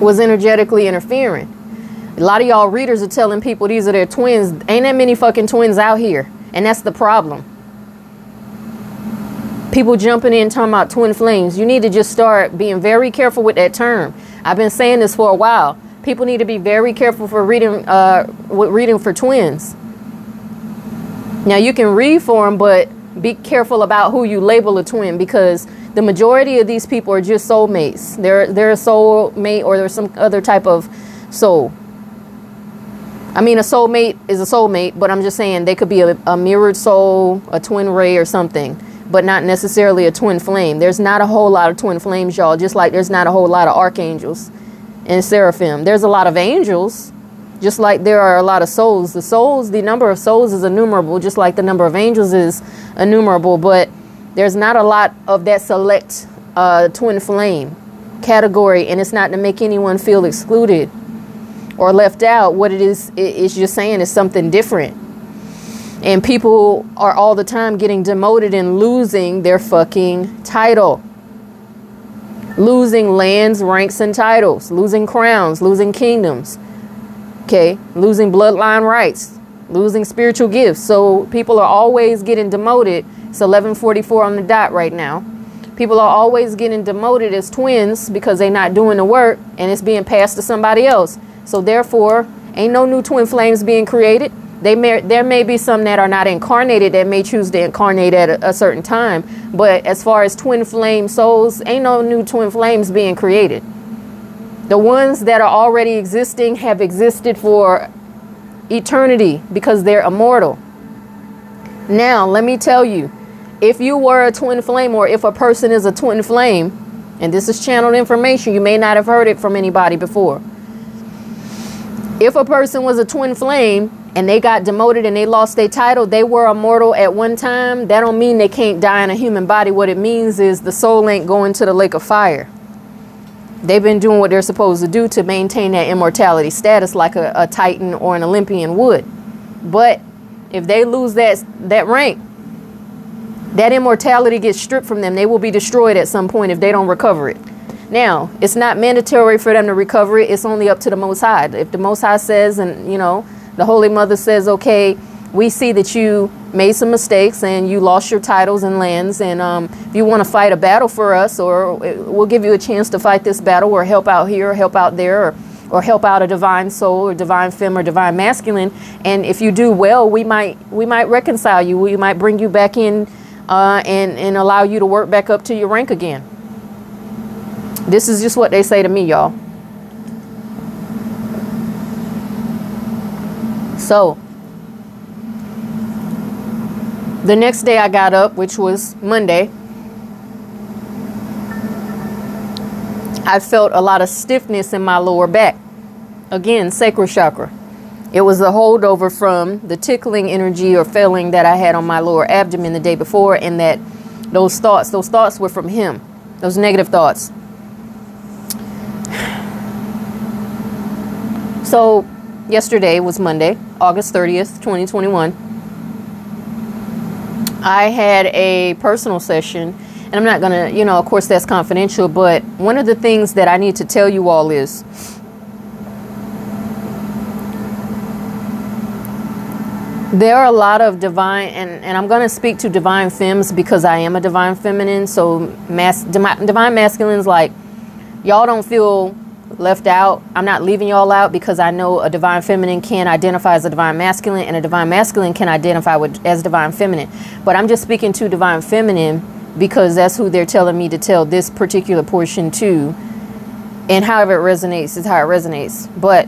was energetically interfering. A lot of y'all readers are telling people these are their twins. Ain't that many fucking twins out here. And that's the problem. People jumping in talking about twin flames. You need to just start being very careful with that term. I've been saying this for a while. People need to be very careful for reading, uh, with reading for twins. Now, you can read for them, but be careful about who you label a twin, because the majority of these people are just soulmates. They're, they're a soulmate or there's some other type of soul. I mean, a soulmate is a soulmate, but I'm just saying they could be a, a mirrored soul, a twin ray or something, but not necessarily a twin flame. There's not a whole lot of twin flames, y'all, just like there's not a whole lot of archangels and seraphim. There's a lot of angels, just like there are a lot of souls. The souls, the number of souls is innumerable, just like the number of angels is innumerable. But there's not a lot of that select uh, twin flame category. And it's not to make anyone feel excluded or left out. What it is, it, it's just saying is something different. And people are all the time getting demoted and losing their fucking title. Losing lands, ranks, and titles. Losing crowns. Losing kingdoms. Okay? Losing bloodline rights. Losing spiritual gifts. So people are always getting demoted. It's eleven forty-four on the dot right now. People are always getting demoted as twins because they're not doing the work and it's being passed to somebody else. So therefore, ain't no new twin flames being created. They may, there may be some that are not incarnated that may choose to incarnate at a, a certain time. But as far as twin flame souls, ain't no new twin flames being created. The ones that are already existing have existed for eternity because they're immortal. Now, let me tell you, if you were a twin flame or if a person is a twin flame, and this is channeled information, you may not have heard it from anybody before. If a person was a twin flame and they got demoted and they lost their title, they were immortal at one time. That don't mean they can't die in a human body. What it means is the soul ain't going to the lake of fire. They've been doing what they're supposed to do to maintain that immortality status like a, a Titan or an Olympian would. But if they lose that, that rank, that immortality gets stripped from them. They will be destroyed at some point if they don't recover it. Now, it's not mandatory for them to recover it. It's only up to the Most High. If the Most High says, and, you know, the Holy Mother says, okay, we see that you made some mistakes and you lost your titles and lands. And um, if you want to fight a battle for us, or we'll give you a chance to fight this battle, or help out here, or help out there, or, or help out a divine soul or divine femme or divine masculine. And if you do well, we might we might reconcile you. We might bring you back in uh, and, and allow you to work back up to your rank again. This is just what they say to me, y'all. So, the next day I got up, which was Monday. I felt a lot of stiffness in my lower back. Again, sacral chakra. It was a holdover from the tickling energy or feeling that I had on my lower abdomen the day before, and that those thoughts, those thoughts were from him. Those negative thoughts. So yesterday was Monday, August thirtieth, twenty twenty-one. I had a personal session, and I'm not going to, you know, of course that's confidential, but one of the things that I need to tell you all is there are a lot of divine, and, and I'm going to speak to divine femmes because I am a divine feminine, so mas, divine masculines, like, y'all don't feel left out. I'm not leaving y'all out because I know a divine feminine can identify as a divine masculine, and a divine masculine can identify with as divine feminine. But I'm just speaking to divine feminine because that's who they're telling me to tell this particular portion to, and however it resonates is how it resonates. But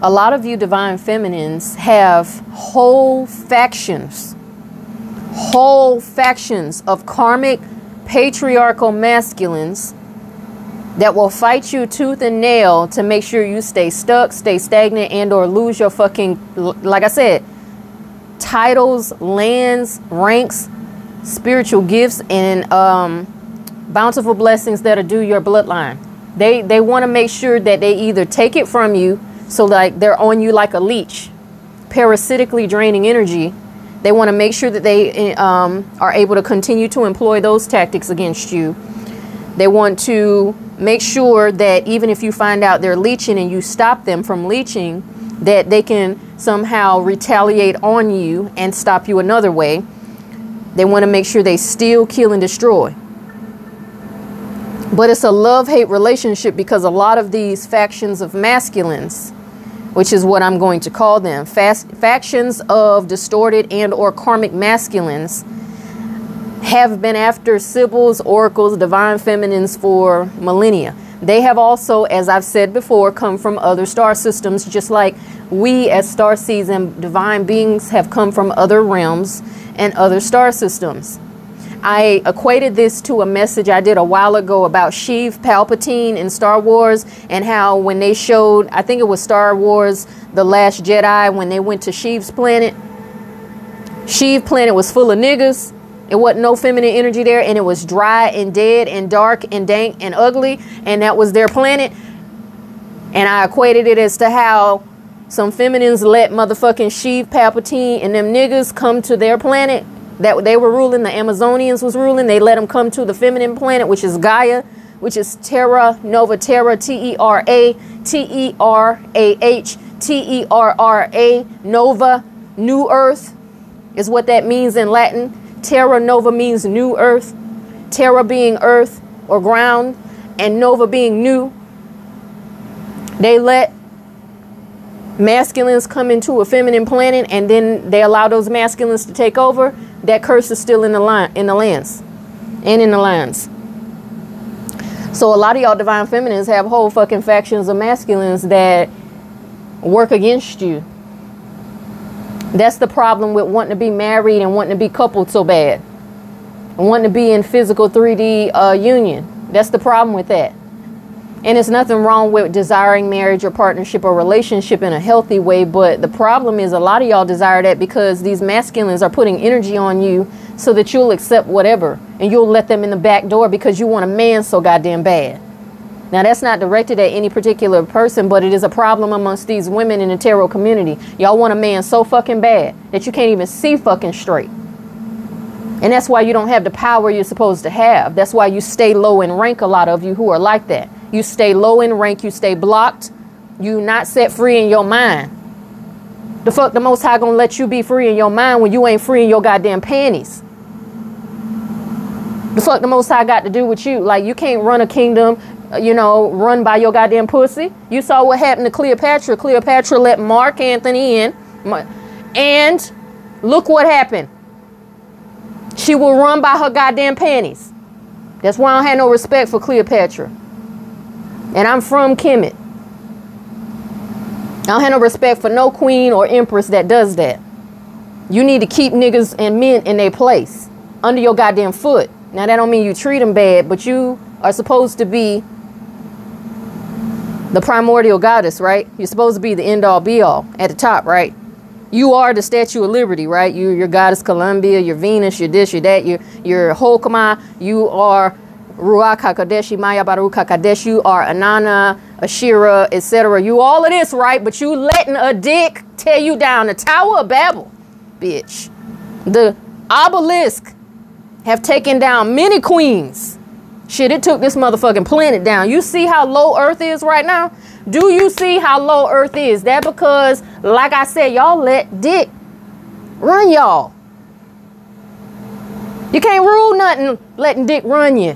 a lot of you divine feminines have whole factions, whole factions of karmic patriarchal masculines that will fight you tooth and nail to make sure you stay stuck, stay stagnant, and or lose your fucking, like I said, titles, lands, ranks, spiritual gifts, and um, bountiful blessings that are due your bloodline. They, they want to make sure that they either take it from you, so like they're on you like a leech, parasitically draining energy. They want to make sure that they um, are able to continue to employ those tactics against you. They want to make sure that even if you find out they're leeching and you stop them from leeching, that they can somehow retaliate on you and stop you another way. They want to make sure they steal, kill, and destroy. But it's a love-hate relationship because a lot of these factions of masculines, which is what I'm going to call them, fast, factions of distorted and or karmic masculines, have been after Sybils, oracles, divine feminines for millennia. They have also, as I've said before, come from other star systems, just like we as star seeds and divine beings have come from other realms and other star systems. I equated this to a message I did a while ago about Sheev Palpatine in Star Wars, and how when they showed, I think it was Star Wars The Last Jedi, when they went to Sheev's planet, Sheev planet was full of niggas. It wasn't no feminine energy there, and it was dry and dead and dark and dank and ugly, and that was their planet. And I equated it as to how some feminines let motherfucking Sheev Palpatine and them niggas come to their planet that they were ruling, the Amazonians was ruling. They let them come to the feminine planet, which is Gaia, which is Terra Nova Terra, T E R A, T E R A H, T E R R A, Nova, New Earth is what that means in Latin. Terra Nova means new earth, Terra being earth or ground, and Nova being new. They let masculines come into a feminine planet, and then they allow those masculines to take over. That curse is still in the line, in the lands, and in the lines. So a lot of y'all divine feminines have whole fucking factions of masculines that work against you. That's the problem with wanting to be married and wanting to be coupled so bad, and wanting to be in physical three D uh, union. That's the problem with that. And there's nothing wrong with desiring marriage or partnership or relationship in a healthy way. But the problem is a lot of y'all desire that because these masculines are putting energy on you so that you'll accept whatever and you'll let them in the back door because you want a man so goddamn bad. Now, that's not directed at any particular person, but it is a problem amongst these women in the tarot community. Y'all want a man so fucking bad that you can't even see fucking straight. And that's why you don't have the power you're supposed to have. That's why you stay low in rank, a lot of you who are like that. You stay low in rank, you stay blocked, you not set free in your mind. The fuck the Most High gonna let you be free in your mind when you ain't free in your goddamn panties? The fuck the Most High got to do with you? Like, you can't run a kingdom, you know, run by your goddamn pussy. You saw what happened to Cleopatra. Cleopatra let Mark Anthony in, and look what happened. She will run by her goddamn panties. That's why I don't have no respect for Cleopatra. And I'm from Kemet. I don't have no respect for no queen or empress that does that. You need to keep niggas and men in their place, under your goddamn foot. Now, that don't mean you treat them bad, but you are supposed to be the primordial goddess, right? You're supposed to be the end all be all at the top, right? You are the Statue of Liberty, right? You, your goddess Columbia, your Venus, your this, your that, your, your Hokmah. You are Ruach Hakodeshi, Maya Baruch Hakodeshi, you are Inanna, Ashira, et cetera. You all of this, right? But you letting a dick tear you down. The Tower of Babel, bitch. The obelisk have taken down many queens. Shit, it took this motherfucking planet down. You see how low Earth is right now? Do you see how low Earth is? That because, like I said, y'all let dick run y'all. You can't rule nothing letting dick run you.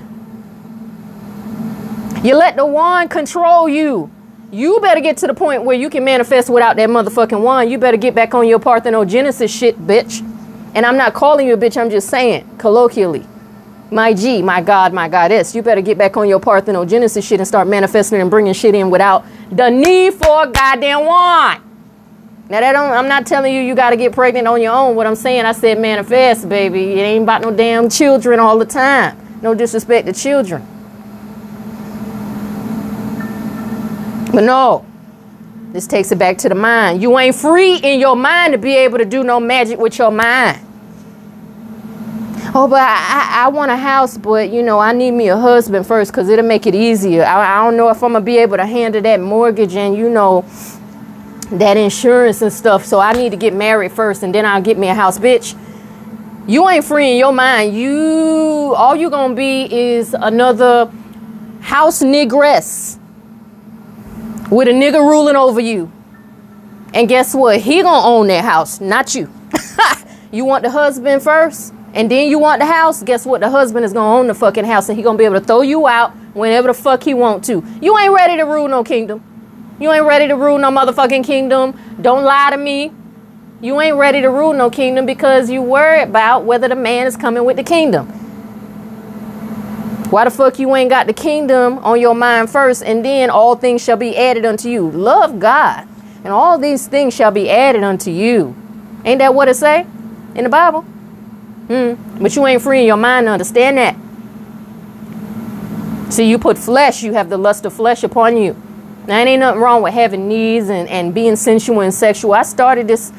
You let the wand control you. You better get to the point where you can manifest without that motherfucking wand. You better get back on your parthenogenesis shit, bitch. And I'm not calling you a bitch. I'm just saying colloquially. My G, my God, my goddess. You better get back on your parthenogenesis shit and start manifesting and bringing shit in without the need for a goddamn wand. Now, that don't, I'm not telling you you got to get pregnant on your own. What I'm saying, I said manifest, baby. It ain't about no damn children all the time. No disrespect to children. But no, this takes it back to the mind. You ain't free in your mind to be able to do no magic with your mind. Oh, but I, I, I want a house, but, you know, I need me a husband first because it'll make it easier. I, I don't know if I'm going to be able to handle that mortgage and, you know, that insurance and stuff. So I need to get married first and then I'll get me a house, bitch. You ain't free in your mind. You, all you're going to be is another house negress with a nigga ruling over you. And guess what? He gonna own that house, not you. You want the husband first, and then you want the house. Guess what? The husband is gonna own the fucking house, and he gonna be able to throw you out whenever the fuck he want to. You ain't ready to rule no kingdom. You ain't ready to rule no motherfucking kingdom. Don't lie to me. You ain't ready to rule no kingdom because you worry about whether the man is coming with the kingdom. Why the fuck you ain't got the kingdom on your mind first, and then all things shall be added unto you? Love God, and all these things shall be added unto you. Ain't that what it say in the Bible? Hmm. But you ain't free in your mind to understand that. So you put flesh, you have the lust of flesh upon you. Now, it ain't nothing wrong with having needs and, and being sensual and sexual. I started this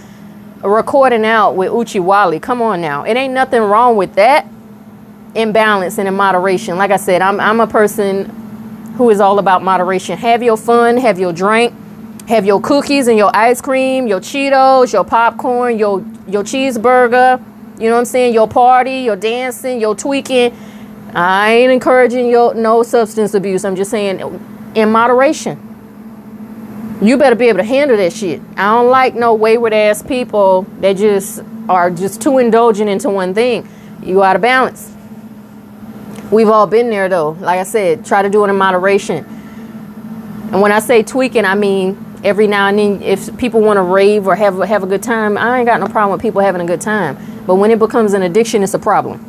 recording out with Uchi Wally. Come on now. It ain't nothing wrong with that. In balance and in moderation. Like I said, I'm, I'm a person who is all about moderation. Have your fun, have your drink, have your cookies and your ice cream, your Cheetos, your popcorn, your, your cheeseburger, you know what I'm saying? Your party, your dancing, your tweaking. I ain't encouraging your no substance abuse. I'm just saying in moderation. You better be able to handle that shit. I don't like no wayward ass people that just are just too indulgent into one thing. You out of balance. We've all been there, though. Like I said, try to do it in moderation. And when I say tweaking, I mean every now and then if people want to rave or have, have a good time, I ain't got no problem with people having a good time. But when it becomes an addiction, it's a problem.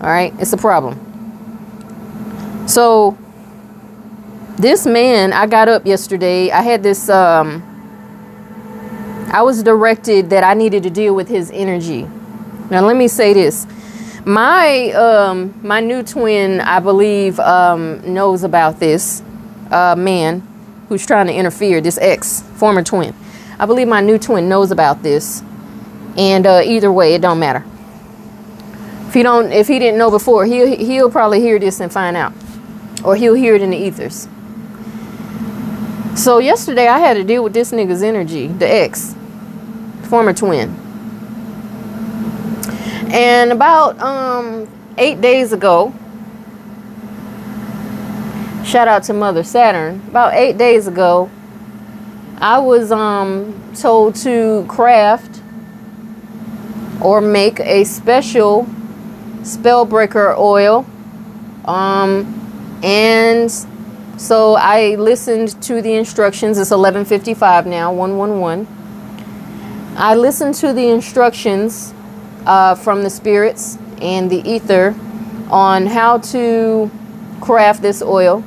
All right? It's a problem. So this man, I got up yesterday. I had this, um, I was directed that I needed to deal with his energy. Now, let me say this. My um, my new twin, I believe, um, knows about this. uh, man who's trying to interfere, this ex, former twin. I believe my new twin knows about this. And uh, either way, it don't matter. If he don't, if he didn't know before, he'll, he'll probably hear this and find out. Or he'll hear it in the ethers. So yesterday I had to deal with this nigga's energy, the ex, former twin. And about um, eight days ago, shout out to Mother Saturn, about eight days ago, I was um, told to craft or make a special spellbreaker oil. Um, and so I listened to the instructions. It's eleven fifty-five now, one one one. I listened to the instructions uh, from the spirits and the ether on how to craft this oil,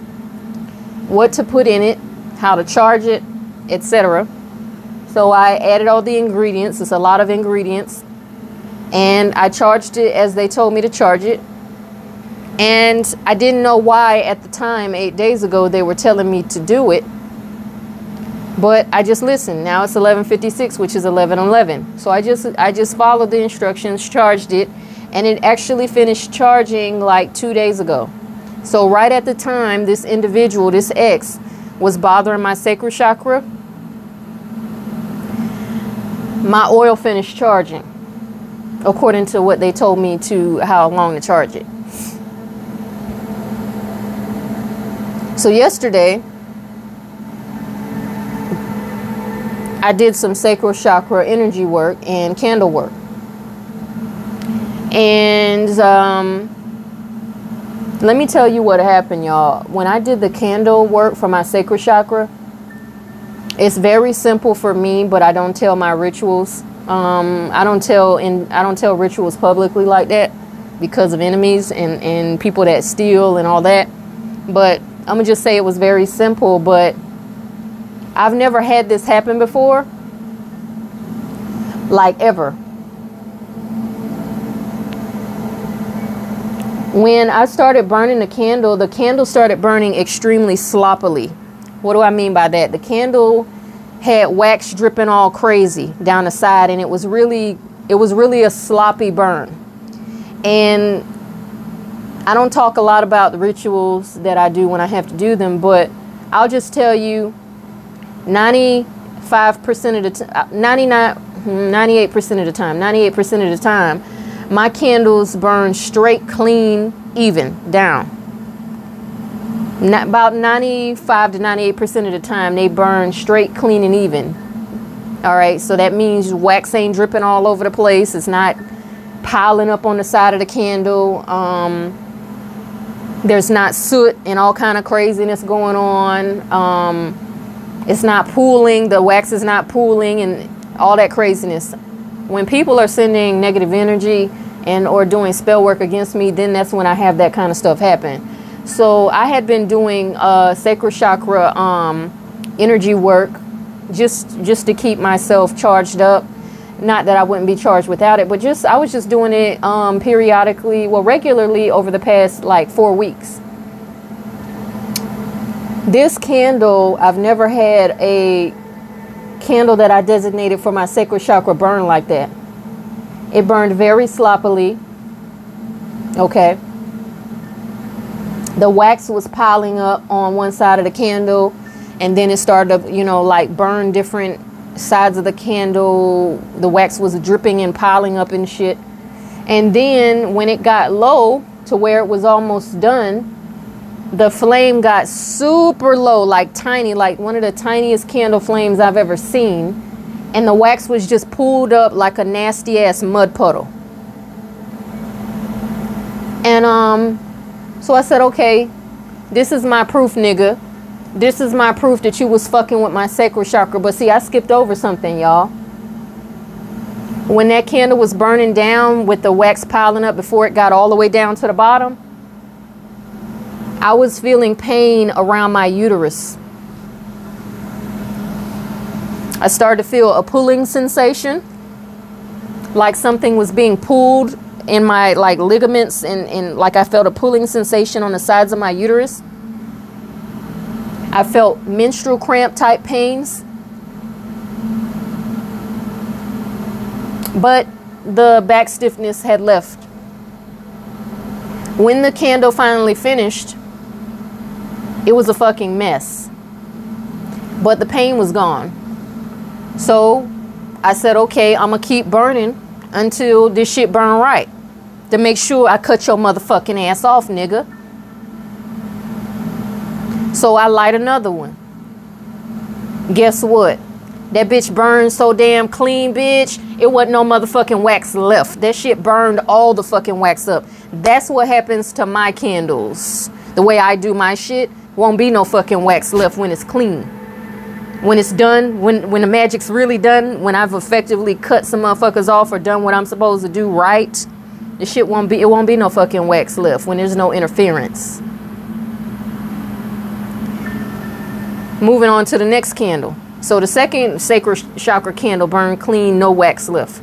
what to put in it, how to charge it, et cetera. So I added all the ingredients. It's a lot of ingredients. And I charged it as they told me to charge it. And I didn't know why at the time, eight days ago, they were telling me to do it. But I just listened. Now it's eleven fifty-six, which is eleven eleven. So I just, I just followed the instructions, charged it, and it actually finished charging like two days ago. So right at the time, this individual, this ex, was bothering my sacral chakra, my oil finished charging, according to what they told me to, how long to charge it. So yesterday, I did some sacral chakra energy work and candle work. And um, let me tell you what happened, y'all. When I did the candle work for my sacral chakra, it's very simple for me, but I don't tell my rituals. Um, I don't tell in I don't tell rituals publicly like that because of enemies and, and people that steal and all that. But I'm gonna just say it was very simple, but I've never had this happen before, like ever. When I started burning the candle, the candle started burning extremely sloppily. What do I mean by that? The candle had wax dripping all crazy down the side, and it was really it was really a sloppy burn. And I don't talk a lot about the rituals that I do when I have to do them, but I'll just tell you ninety-five percent of the time, ninety-nine, ninety-eight percent of the time, ninety-eight percent of the time, my candles burn straight, clean, even, down. Not about ninety-five to ninety-eight percent of the time, they burn straight, clean, and even. All right, so that means wax ain't dripping all over the place. It's not piling up on the side of the candle. Um, there's not soot and all kind of craziness going on. Um, it's not pooling. The wax is not pooling and all that craziness. When people are sending negative energy and or doing spell work against me, then that's when I have that kind of stuff happen. So I had been doing uh, sacral chakra um, energy work just just to keep myself charged up. Not that I wouldn't be charged without it, but just I was just doing it um, periodically, well, regularly over the past like four weeks. This candle, I've never had a candle that I designated for my sacral chakra burn like that. It burned very sloppily. Okay. The wax was piling up on one side of the candle, and then it started to, you know, like burn different sides of the candle. The wax was dripping and piling up and shit. And then when it got low to where it was almost done, the flame got super low, like tiny, like one of the tiniest candle flames I've ever seen. And the wax was just pulled up like a nasty ass mud puddle. And, um... so I said, okay, this is my proof, nigga. This is my proof that you was fucking with my sacral chakra. But see, I skipped over something, y'all. When that candle was burning down with the wax piling up before it got all the way down to the bottom, I was feeling pain around my uterus. I started to feel a pulling sensation, like something was being pulled in my like ligaments, and, and like I felt a pulling sensation on the sides of my uterus. I felt menstrual cramp type pains. But the back stiffness had left. When the candle finally finished, it was a fucking mess. But the pain was gone. So I said, okay, I'm going to keep burning until this shit burn right. To make sure I cut your motherfucking ass off, nigga. So I light another one. Guess what? That bitch burned so damn clean, bitch. It wasn't no motherfucking wax left. That shit burned all the fucking wax up. That's what happens to my candles. The way I do my shit, won't be no fucking wax left when it's clean. When it's done, when, when the magic's really done, when I've effectively cut some motherfuckers off or done what I'm supposed to do right, the shit won't be, it won't be no fucking wax left when there's no interference. Moving on to the next candle. So the second sacral chakra candle burned clean, no wax left.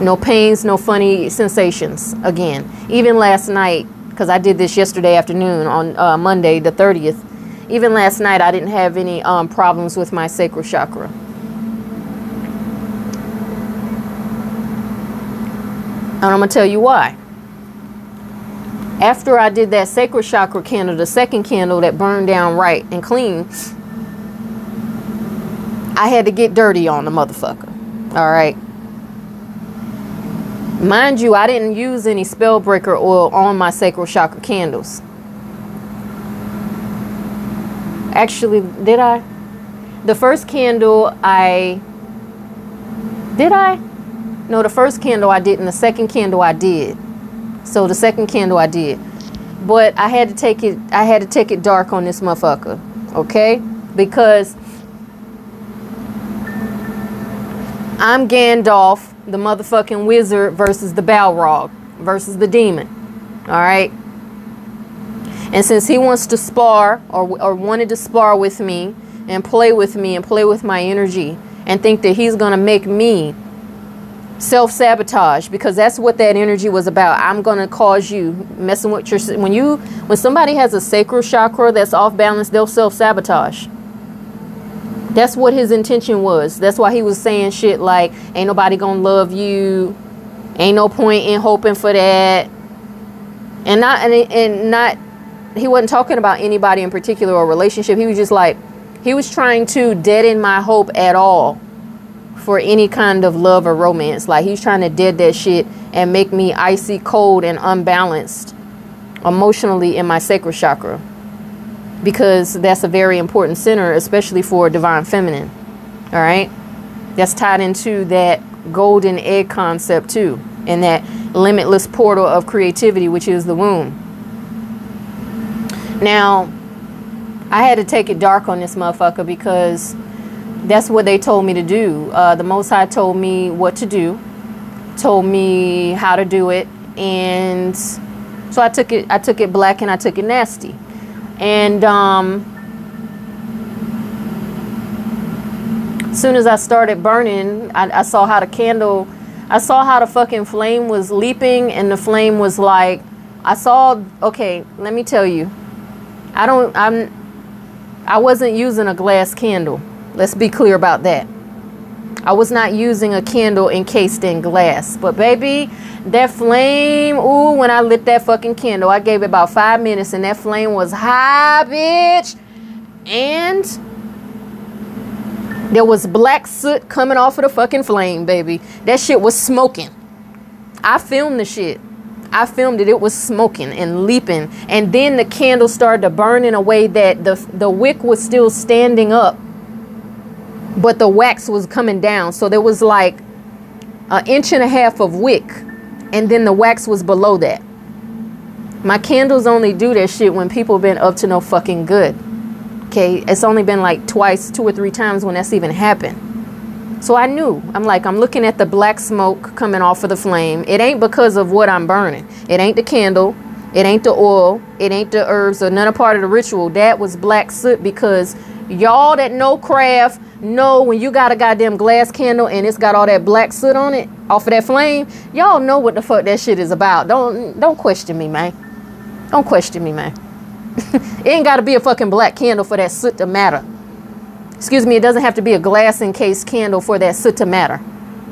No pains, no funny sensations again. Even last night, because I did this yesterday afternoon on uh, Monday the thirtieth, even last night I didn't have any um, problems with my sacral chakra. And I'm going to tell you why. After I did that sacral chakra candle, the second candle that burned down right and clean, I had to get dirty on the motherfucker. All right. Mind you, I didn't use any spellbreaker oil on my sacral chakra candles. Actually, did I? The first candle I... Did I? No, the first candle I didn't. The second candle I did. So the second candle I did, but I had to take it. I had to take it dark on this motherfucker, okay? Because I'm Gandalf, the motherfucking wizard, versus the Balrog, versus the demon. All right. And since he wants to spar or or wanted to spar with me and play with me and play with my energy and think that he's gonna make me self-sabotage, because that's what that energy was about. I'm gonna cause you messing with your, when you when somebody has a sacral chakra that's off balance, they'll self-sabotage. That's what his intention was. That's why he was saying shit like, ain't nobody gonna love you, ain't no point in hoping for that. And not and, and not he wasn't talking about anybody in particular or relationship. He was just like, he was trying to deaden my hope at all for any kind of love or romance. Like, he's trying to dead that shit and make me icy cold and unbalanced emotionally in my sacral chakra, because that's a very important center, especially for divine feminine. All right, that's tied into that golden egg concept too, and that limitless portal of creativity, which is the womb. Now, I had to take it dark on this motherfucker, because that's what they told me to do. Uh, the Most High told me what to do, told me how to do it, and so I took it. I took it black and I took it nasty, and um, as soon as I started burning, I, I saw how the candle, I saw how the fucking flame was leaping, and the flame was like, I saw. Okay, let me tell you, I don't. I'm. I wasn't using a glass candle. Let's be clear about that. I was not using a candle encased in glass. But baby, that flame, ooh, when I lit that fucking candle, I gave it about five minutes and that flame was high, bitch. And there was black soot coming off of the fucking flame, baby. That shit was smoking. I filmed the shit. I filmed it. It was smoking and leaping. And then the candle started to burn in a way that the, the wick was still standing up, but the wax was coming down. So there was like an inch and a half of wick, and then the wax was below that. My candles only do that shit when people been up to no fucking good. Okay, it's only been like twice, two or three times when that's even happened. So I knew. I'm like, I'm looking at the black smoke coming off of the flame. It ain't because of what I'm burning. It ain't the candle. It ain't the oil. It ain't the herbs or none of part of the ritual. That was black soot, because y'all that know craft, no, when you got a goddamn glass candle and it's got all that black soot on it off of that flame, y'all know what the fuck that shit is about. Don't don't question me, man. Don't question me, man. It ain't got to be a fucking black candle for that soot to matter. Excuse me, it doesn't have to be a glass encased candle for that soot to matter.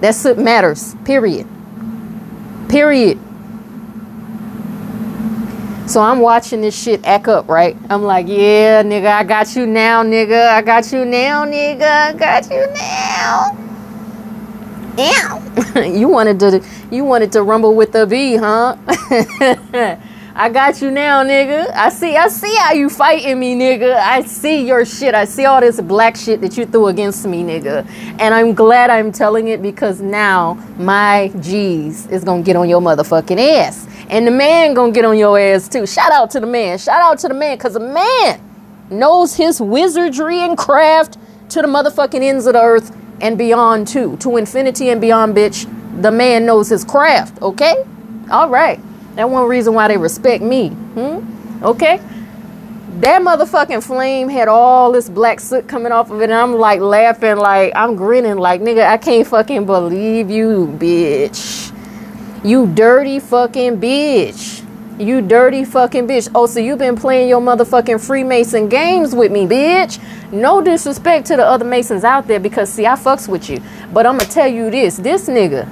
That soot matters, period. Period. So I'm watching this shit act up, right? I'm like, yeah, nigga, I got you now, nigga. I got you now, nigga. I got you now. Ow. you wanted to, you wanted to rumble with the V, huh? I got you now, nigga. I see, I see how you fighting me, nigga. I see your shit. I see all this black shit that you threw against me, nigga. And I'm glad I'm telling it, because now my G's is gonna get on your motherfucking ass. And the man gonna get on your ass too. Shout out to the man. Shout out to the man. Because the man knows his wizardry and craft to the motherfucking ends of the earth and beyond too. To infinity and beyond, bitch. The man knows his craft. Okay? All right. That one reason why they respect me. Hmm? Okay? That motherfucking flame had all this black soot coming off of it. And I'm like laughing. Like I'm grinning. Like, nigga, I can't fucking believe you, bitch. You dirty fucking bitch. You dirty fucking bitch. Oh, so you've been playing your motherfucking Freemason games with me, bitch. No disrespect to the other Masons out there, because, see, I fucks with you. But I'm going to tell you this. This nigga,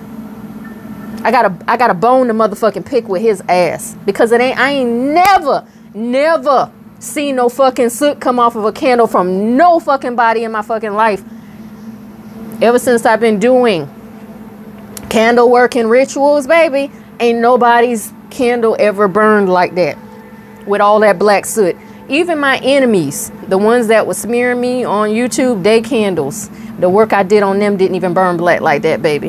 I got a, I got a bone to motherfucking pick with his ass. Because it ain't, I ain't never, never seen no fucking soot come off of a candle from no fucking body in my fucking life. Ever since I've been doing candle work and rituals, baby, ain't nobody's candle ever burned like that with all that black soot. Even my enemies, the ones that were smearing me on YouTube, they candles, the work I did on them didn't even burn black like that, baby.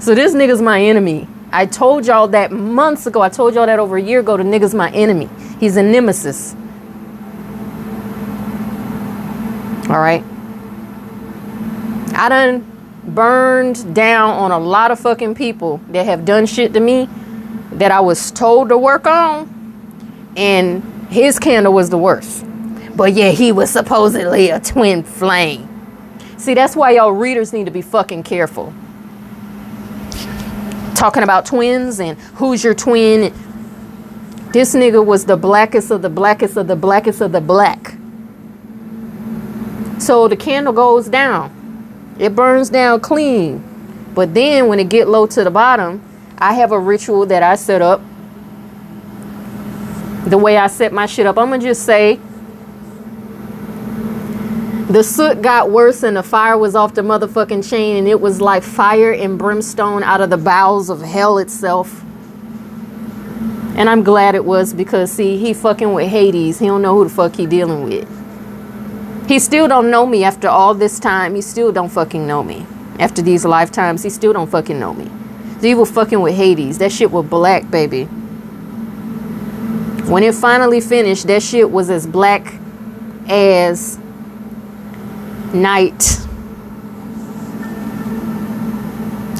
So this nigga's my enemy. I told y'all that months ago. I told y'all that over a year ago. The nigga's my enemy. He's a nemesis. All right. I done burned down on a lot of fucking people that have done shit to me that I was told to work on, and his candle was the worst. But yeah, he was supposedly a twin flame. See, that's why y'all readers need to be fucking careful talking about twins and who's your twin. This nigga was the blackest of the blackest of the blackest of the black. So the candle goes down. It burns down clean. But then when it get low to the bottom, I have a ritual that I set up. The way I set my shit up, I'm going to just say the soot got worse and the fire was off the motherfucking chain, and it was like fire and brimstone out of the bowels of hell itself. And I'm glad it was, because, see, he fucking with Hades. He don't know who the fuck he dealing with. He still don't know me after all this time. He still don't fucking know me. After these lifetimes, he still don't fucking know me. So he was fucking with Hades. That shit was black, baby. When it finally finished, that shit was as black as night.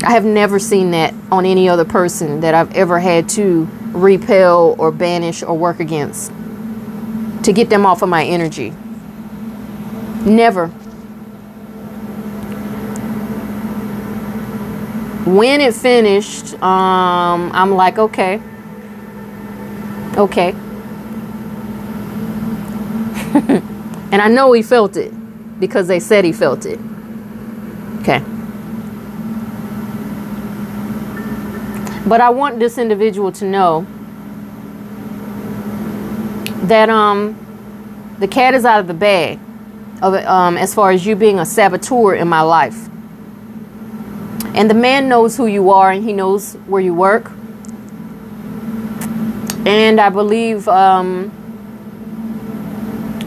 I have never seen that on any other person that I've ever had to repel or banish or work against to get them off of my energy. Never. When it finished, um, I'm like, okay. Okay. And I know he felt it, because they said he felt it. Okay. But I want this individual to know that um, the cat is out of the bag. Of, um, as far as you being a saboteur in my life. And the man knows who you are, and he knows where you work. And I believe, um,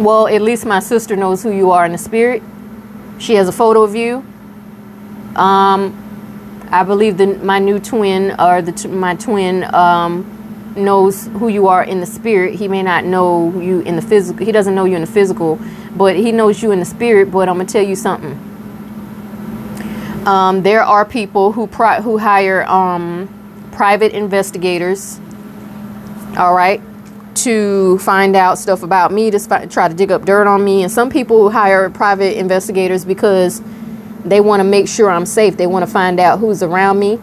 well, at least my sister knows who you are in the spirit. She has a photo of you. Um, I believe that my new twin, or the t my twin, um, knows who you are in the spirit. He may not know you in the physical. He doesn't know you in the physical, but he knows you in the spirit. But I'm gonna tell you something. Um, there are people who pri who hire um, private investigators, all right, to find out stuff about me, to try to dig up dirt on me. And some people hire private investigators because they want to make sure I'm safe. They want to find out who's around me,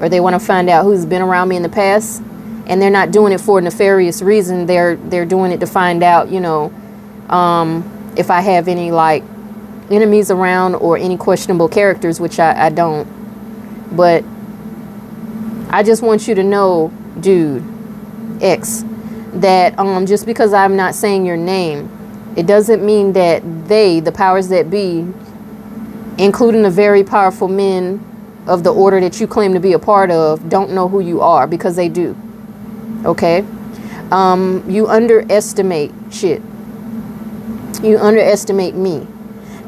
or they want to find out who's been around me in the past. and they're not doing it for a nefarious reason. They're they're doing it to find out, you know, um, if I have any like enemies around or any questionable characters, which I, I don't. But I just want you to know, dude, X, that um, just because I'm not saying your name, it doesn't mean that they, the powers that be, including the very powerful men of the order that you claim to be a part of, don't know who you are, because they do. Okay? Um, you underestimate shit. You underestimate me.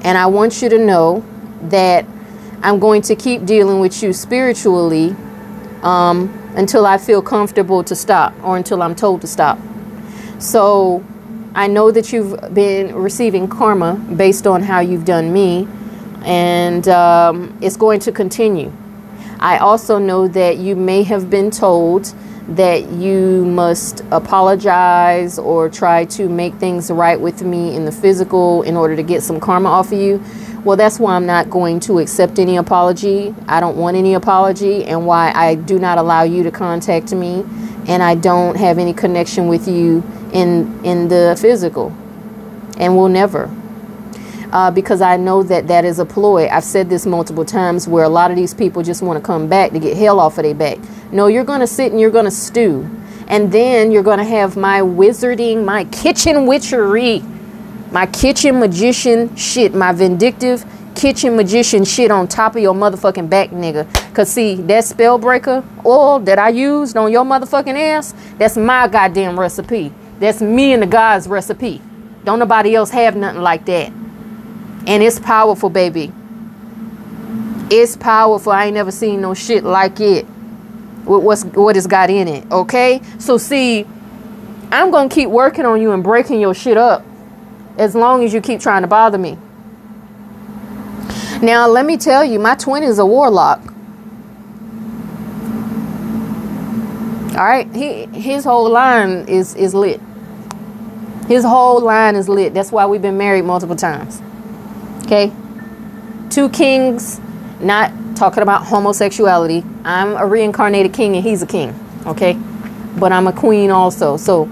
And I want you to know that I'm going to keep dealing with you spiritually um, until I feel comfortable to stop, or until I'm told to stop. So I know that you've been receiving karma based on how you've done me, and um, it's going to continue. I also know that you may have been told that you must apologize or try to make things right with me in the physical in order to get some karma off of you. Well, that's why I'm not going to accept any apology. I don't want any apology, and why I do not allow you to contact me, and I don't have any connection with you in in the physical, and will never, uh, because I know that that is a ploy. I've said this multiple times, where a lot of these people just want to come back to get hell off of their back. No, you're going to sit and you're going to stew, and then you're going to have my wizarding, my kitchen witchery, my kitchen magician shit, my vindictive kitchen magician shit on top of your motherfucking back, nigga. Because see, that spellbreaker oil that I used on your motherfucking ass, that's my goddamn recipe. That's me and the God's recipe. Don't nobody else have nothing like that. And it's powerful, baby. It's powerful. I ain't never seen no shit like it, with what's, what it's got in it. Okay? So see, I'm going to keep working on you and breaking your shit up, as long as you keep trying to bother me. Now, let me tell you, my twin is a warlock. All right? He, his whole line is, is lit. His whole line is lit. That's why we've been married multiple times. Okay? Two kings, not talking about homosexuality. I'm a reincarnated king and he's a king. Okay? But I'm a queen also. So,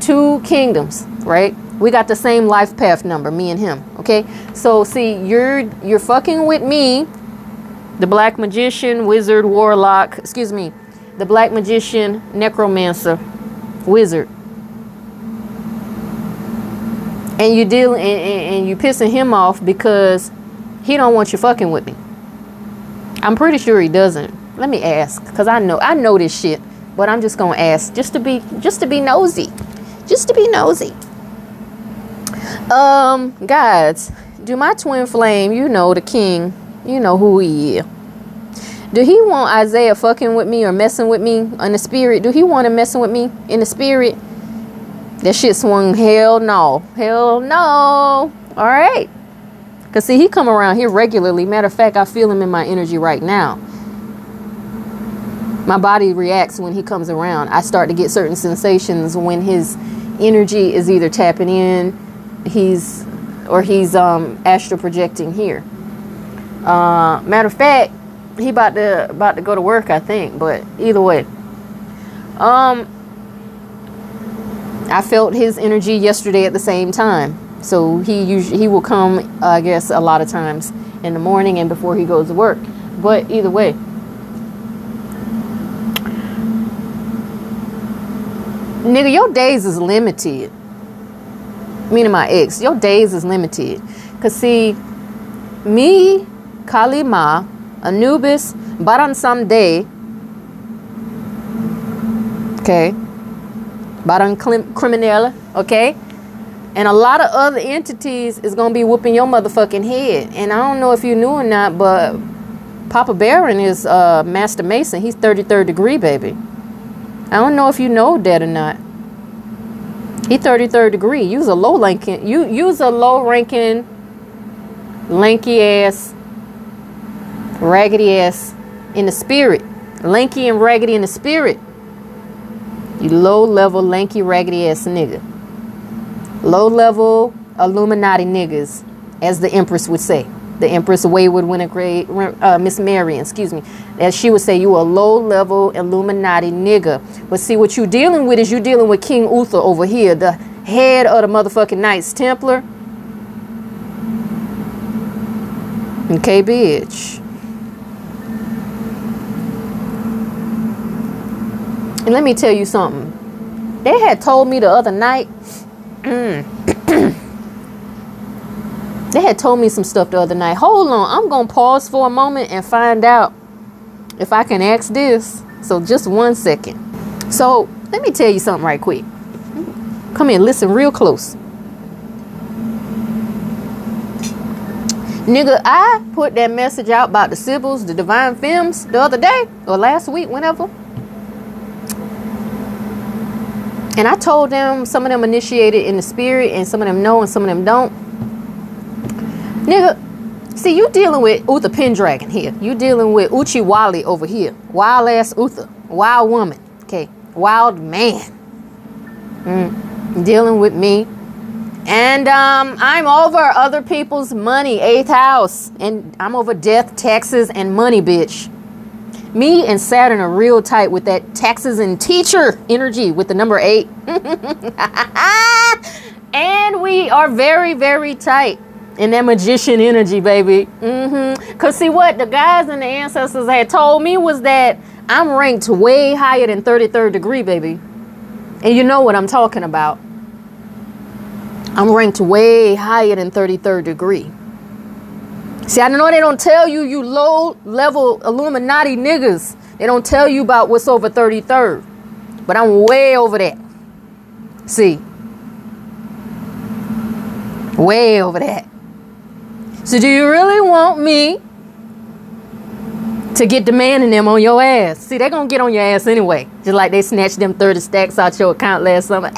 two kingdoms, right? We got the same life path number, me and him. Okay? So, see, you're you're fucking with me, the black magician, wizard, warlock, excuse me, the black magician, necromancer, wizard. And you deal, and, and, and you pissing him off because he don't want you fucking with me. I'm pretty sure he doesn't. Let me ask, because I know I know this shit, but I'm just gonna ask just to be just to be nosy, just to be nosy. Um, guys, do my twin flame, you know, the king, you know who he is, do he want Isaiah fucking with me or messing with me in the spirit? Do he want him messing with me in the spirit? That shit swung hell no. Hell no. All right. Because, see, he come around here regularly. Matter of fact, I feel him in my energy right now. My body reacts when he comes around. I start to get certain sensations when his energy is either tapping in, he's or he's um astral projecting here. Uh matter of fact, he about to about to go to work, I think, but either way, um I felt his energy yesterday at the same time. So he usually he will come uh, I guess a lot of times in the morning and before he goes to work, but either way, nigga, your days is limited. Meaning my ex, your days is limited. Because see, me, Kali Ma, Anubis, Baron someday, okay, Baron criminal, okay, and a lot of other entities is going to be whooping your motherfucking head. And I don't know if you knew or not, but Papa Baron is uh, Master Mason. He's thirty-third degree, baby. I don't know if you know that or not. He thirty-third degree. You's a low ranking. You use a low ranking, lanky ass, raggedy ass in the spirit. Lanky and raggedy in the spirit. You low level lanky raggedy ass nigga. Low level Illuminati niggas, as the Empress would say. the Empress Wayward Winifred, uh, Miss Marion, excuse me, as she would say, you a low-level Illuminati nigga. But see, what you dealing with is you dealing with King Uther over here, the head of the motherfucking Knights Templar. Okay, bitch. And let me tell you something. They had told me the other night. They had told me some stuff the other night. Hold on. I'm going to pause for a moment and find out if I can ask this. So just one second. So let me tell you something right quick. Come in. Listen real close. Nigga, I put that message out about the Sybils, the Divine Femmes, the other day or last week, whenever. And I told them, some of them initiated in the spirit, and some of them know, and some of them don't. Nigga, see, you dealing with Uther Pendragon here. You dealing with Uchi Wally over here. Wild ass Uther. Wild woman. Okay. Wild man. Mm. Dealing with me. And um, I'm over other people's money. Eighth house. And I'm over death, taxes, and money, bitch. Me and Saturn are real tight with that taxes and teacher energy with the number eight. And we are very, very tight in that magician energy, baby. Mm-hmm. Because see what the guys and the ancestors had told me was that I'm ranked way higher than thirty-third degree, baby. And you know what I'm talking about. I'm ranked way higher than thirty-third degree. See, I know they don't tell you, you low-level Illuminati niggas. They don't tell you about what's over thirty-third. But I'm way over that. See. Way over that. So do you really want me to get demanding them on your ass? See, they're going to get on your ass anyway. Just like they snatched them thirty stacks out your account last summer.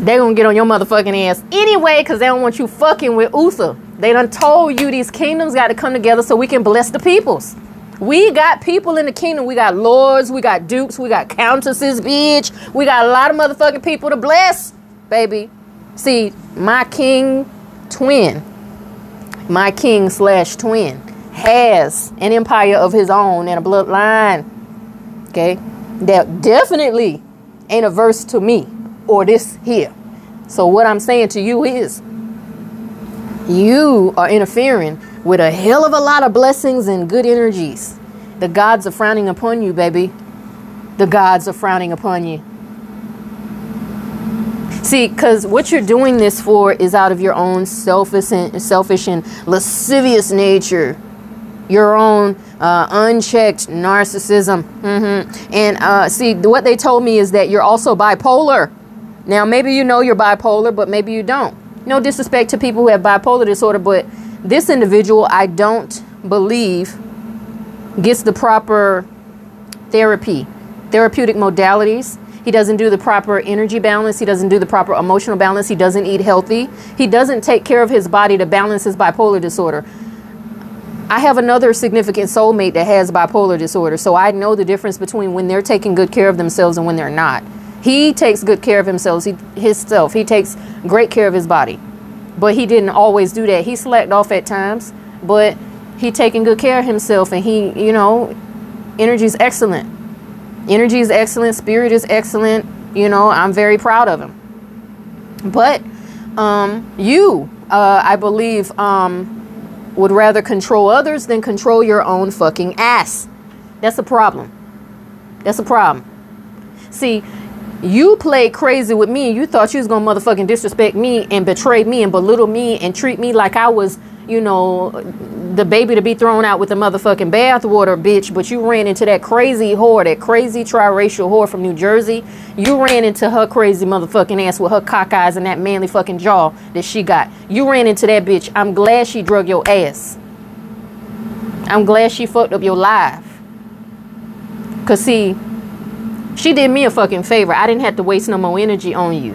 They gonna get on your motherfucking ass anyway, because they don't want you fucking with Uther. They done told you these kingdoms got to come together so we can bless the peoples. We got people in the kingdom. We got lords. We got dukes. We got countesses, bitch. We got a lot of motherfucking people to bless, baby. See, my king twin, my king slash twin has an empire of his own and a bloodline, okay, that definitely ain't averse to me. Or this here. So what I'm saying to you is, you are interfering with a hell of a lot of blessings and good energies. The gods are frowning upon you, baby. The gods are frowning upon you. See, because what you're doing this for is out of your own selfish and, selfish and lascivious nature. Your own uh, unchecked narcissism. Mm-hmm. And uh, see, what they told me is that you're also bipolar. Now, maybe you know you're bipolar, but maybe you don't. No disrespect to people who have bipolar disorder, but this individual, I don't believe, gets the proper therapy, therapeutic modalities. He doesn't do the proper energy balance. He doesn't do the proper emotional balance. He doesn't eat healthy. He doesn't take care of his body to balance his bipolar disorder. I have another significant soulmate that has bipolar disorder, so I know the difference between when they're taking good care of themselves and when they're not. He takes good care of himself, he, himself. He takes great care of his body. But he didn't always do that. He slacked off at times, but he taking good care of himself. And he, you know, energy is excellent. Energy is excellent. Spirit is excellent. You know, I'm very proud of him. But um, you, uh, I believe, um, would rather control others than control your own fucking ass. That's a problem. That's a problem. See, you played crazy with me. You thought you was going to motherfucking disrespect me and betray me and belittle me and treat me like I was, you know, the baby to be thrown out with the motherfucking bathwater, bitch. But you ran into that crazy whore, that crazy triracial whore from New Jersey. You ran into her crazy motherfucking ass with her cock eyes and that manly fucking jaw that she got. You ran into that bitch. I'm glad she drug your ass. I'm glad she fucked up your life. Because, see, she did me a fucking favor. I didn't have to waste no more energy on you.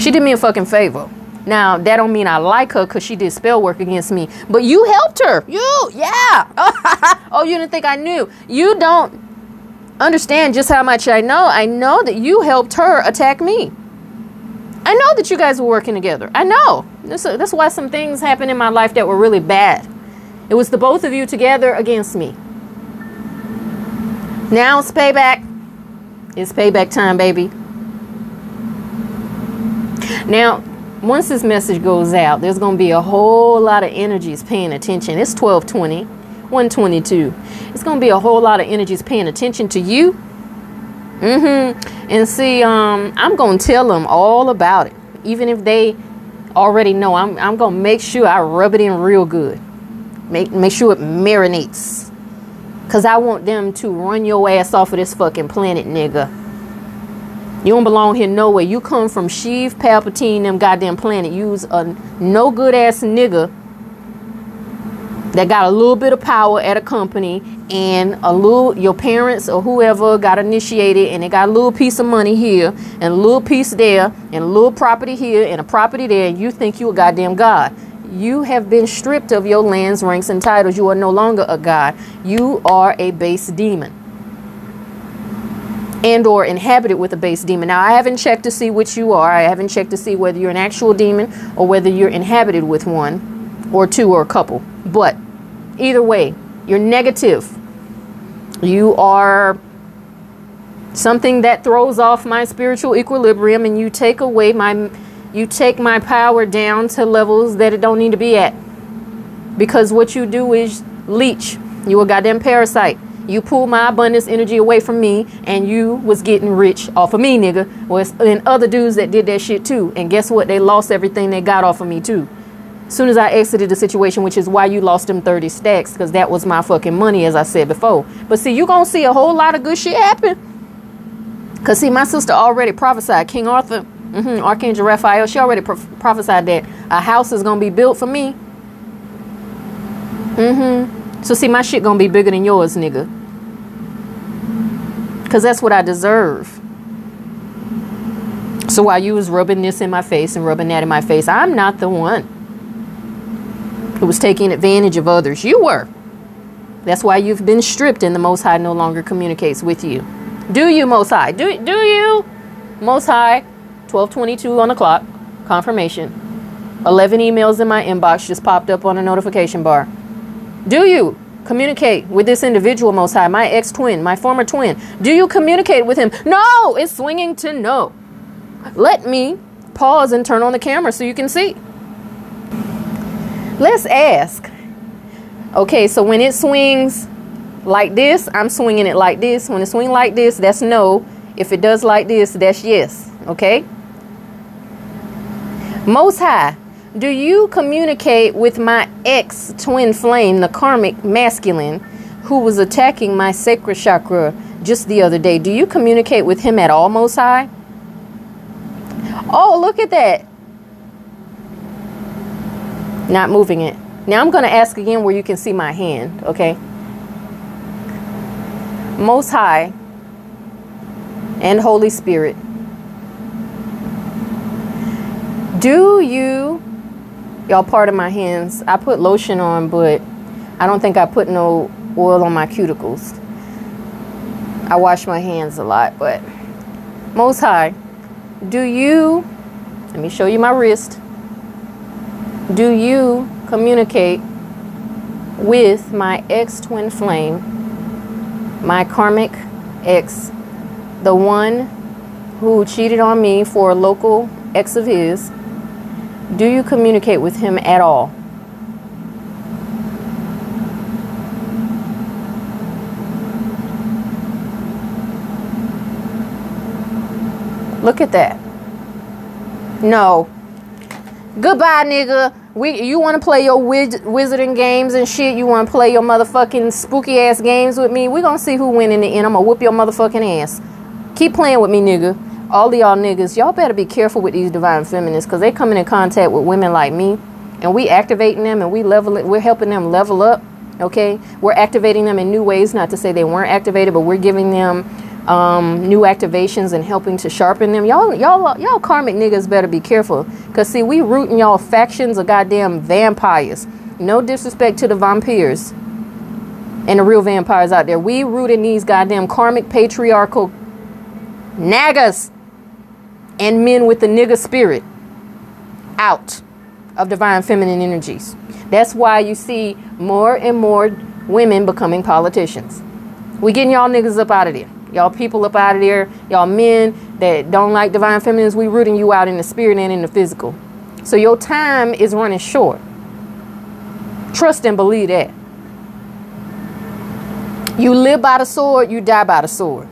She did me a fucking favor. Now, that don't mean I like her because she did spell work against me. But you helped her. You, yeah. Oh, you didn't think I knew. You don't understand just how much I know. I know that you helped her attack me. I know that you guys were working together. I know. That's, that's why some things happened in my life that were really bad. It was the both of you together against me. Now it's payback. It's payback time, baby. Now, once this message goes out, there's going to be a whole lot of energies paying attention. It's twelve twenty, one twenty-two. It's going to be a whole lot of energies paying attention to you. Mm-hmm. And see, um, I'm going to tell them all about it. Even if they already know, I'm, I'm going to make sure I rub it in real good. Make, make sure it marinates. Because I want them to run your ass off of this fucking planet, nigga. You don't belong here nowhere. You come from Sheev Palpatine, them goddamn planet. You's a no good ass nigga that got a little bit of power at a company, and a little, your parents or whoever got initiated, and they got a little piece of money here and a little piece there and a little property here and a property there, and you think you a goddamn god. You have been stripped of your lands, ranks, and titles. You are no longer a god. You are a base demon. And or inhabited with a base demon. Now, I haven't checked to see which you are. I haven't checked to see whether you're an actual demon or whether you're inhabited with one or two or a couple. But either way, you're negative. You are something that throws off my spiritual equilibrium, and you take away my, you take my power down to levels that it don't need to be at. Because what you do is leech. You a goddamn parasite. You pull my abundance energy away from me, and you was getting rich off of me, nigga. And other dudes that did that shit too. And guess what? They lost everything they got off of me too. As soon as I exited the situation, which is why you lost them thirty stacks, because that was my fucking money, as I said before. But see, you're going to see a whole lot of good shit happen. Because see, my sister already prophesied. King Arthur, mm-hmm, Archangel Raphael, she already pro prophesied that a house is going to be built for me. Mm-hmm. So see, my shit going to be bigger than yours, nigga. Because that's what I deserve. So while you was rubbing this in my face and rubbing that in my face, I'm not the one who was taking advantage of others. You were. That's why you've been stripped, and the Most High no longer communicates with you. Do you, Most High? Do, do you? Most High, twelve twenty-two on the clock. Confirmation. eleven emails in my inbox just popped up on a notification bar. Do you communicate with this individual, Most High? My ex-twin, my former twin. Do you communicate with him? No! It's swinging to no. Let me pause and turn on the camera so you can see. Let's ask. Okay, so when it swings like this, I'm swinging it like this. When it swings like this, that's no. If it does like this, that's yes. Okay? Most High, do you communicate with my ex-twin flame, the karmic masculine, who was attacking my sacral chakra just the other day? Do you communicate with him at all, Most High? Oh, look at that. Not moving it. Now I'm going to ask again where you can see my hand, okay? Most High and Holy Spirit, do you, y'all, pardon my hands. I put lotion on, but I don't think I put no oil on my cuticles. I wash my hands a lot, but Most High, do you, let me show you my wrist. Do you communicate with my ex-twin flame, my karmic ex, the one who cheated on me for a local ex of his? Do you communicate with him at all? Look at that. No. Goodbye, nigga. We, you want to play your wiz wizarding games and shit? You want to play your motherfucking spooky ass games with me? We're going to see who win in the end. I'm going to whoop your motherfucking ass. Keep playing with me, nigga. All of y'all niggas, y'all better be careful with these divine feminists, because they coming in contact with women like me, and we activating them, and we level it. We're helping them level up, okay? We're activating them in new ways, not to say they weren't activated, but we're giving them um new activations and helping to sharpen them. Y'all y'all y'all karmic niggas better be careful, because see, we rooting y'all factions of goddamn vampires. No disrespect to the vampires and the real vampires out there. We rooting these goddamn karmic patriarchal naggas. and men with the nigger spirit out of divine feminine energies. That's why you see more and more women becoming politicians. We getting y'all niggas up out of there. Y'all people up out of there. Y'all men that don't like divine feminines, we rooting you out in the spirit and in the physical. So your time is running short. Trust and believe that. You live by the sword, you die by the sword.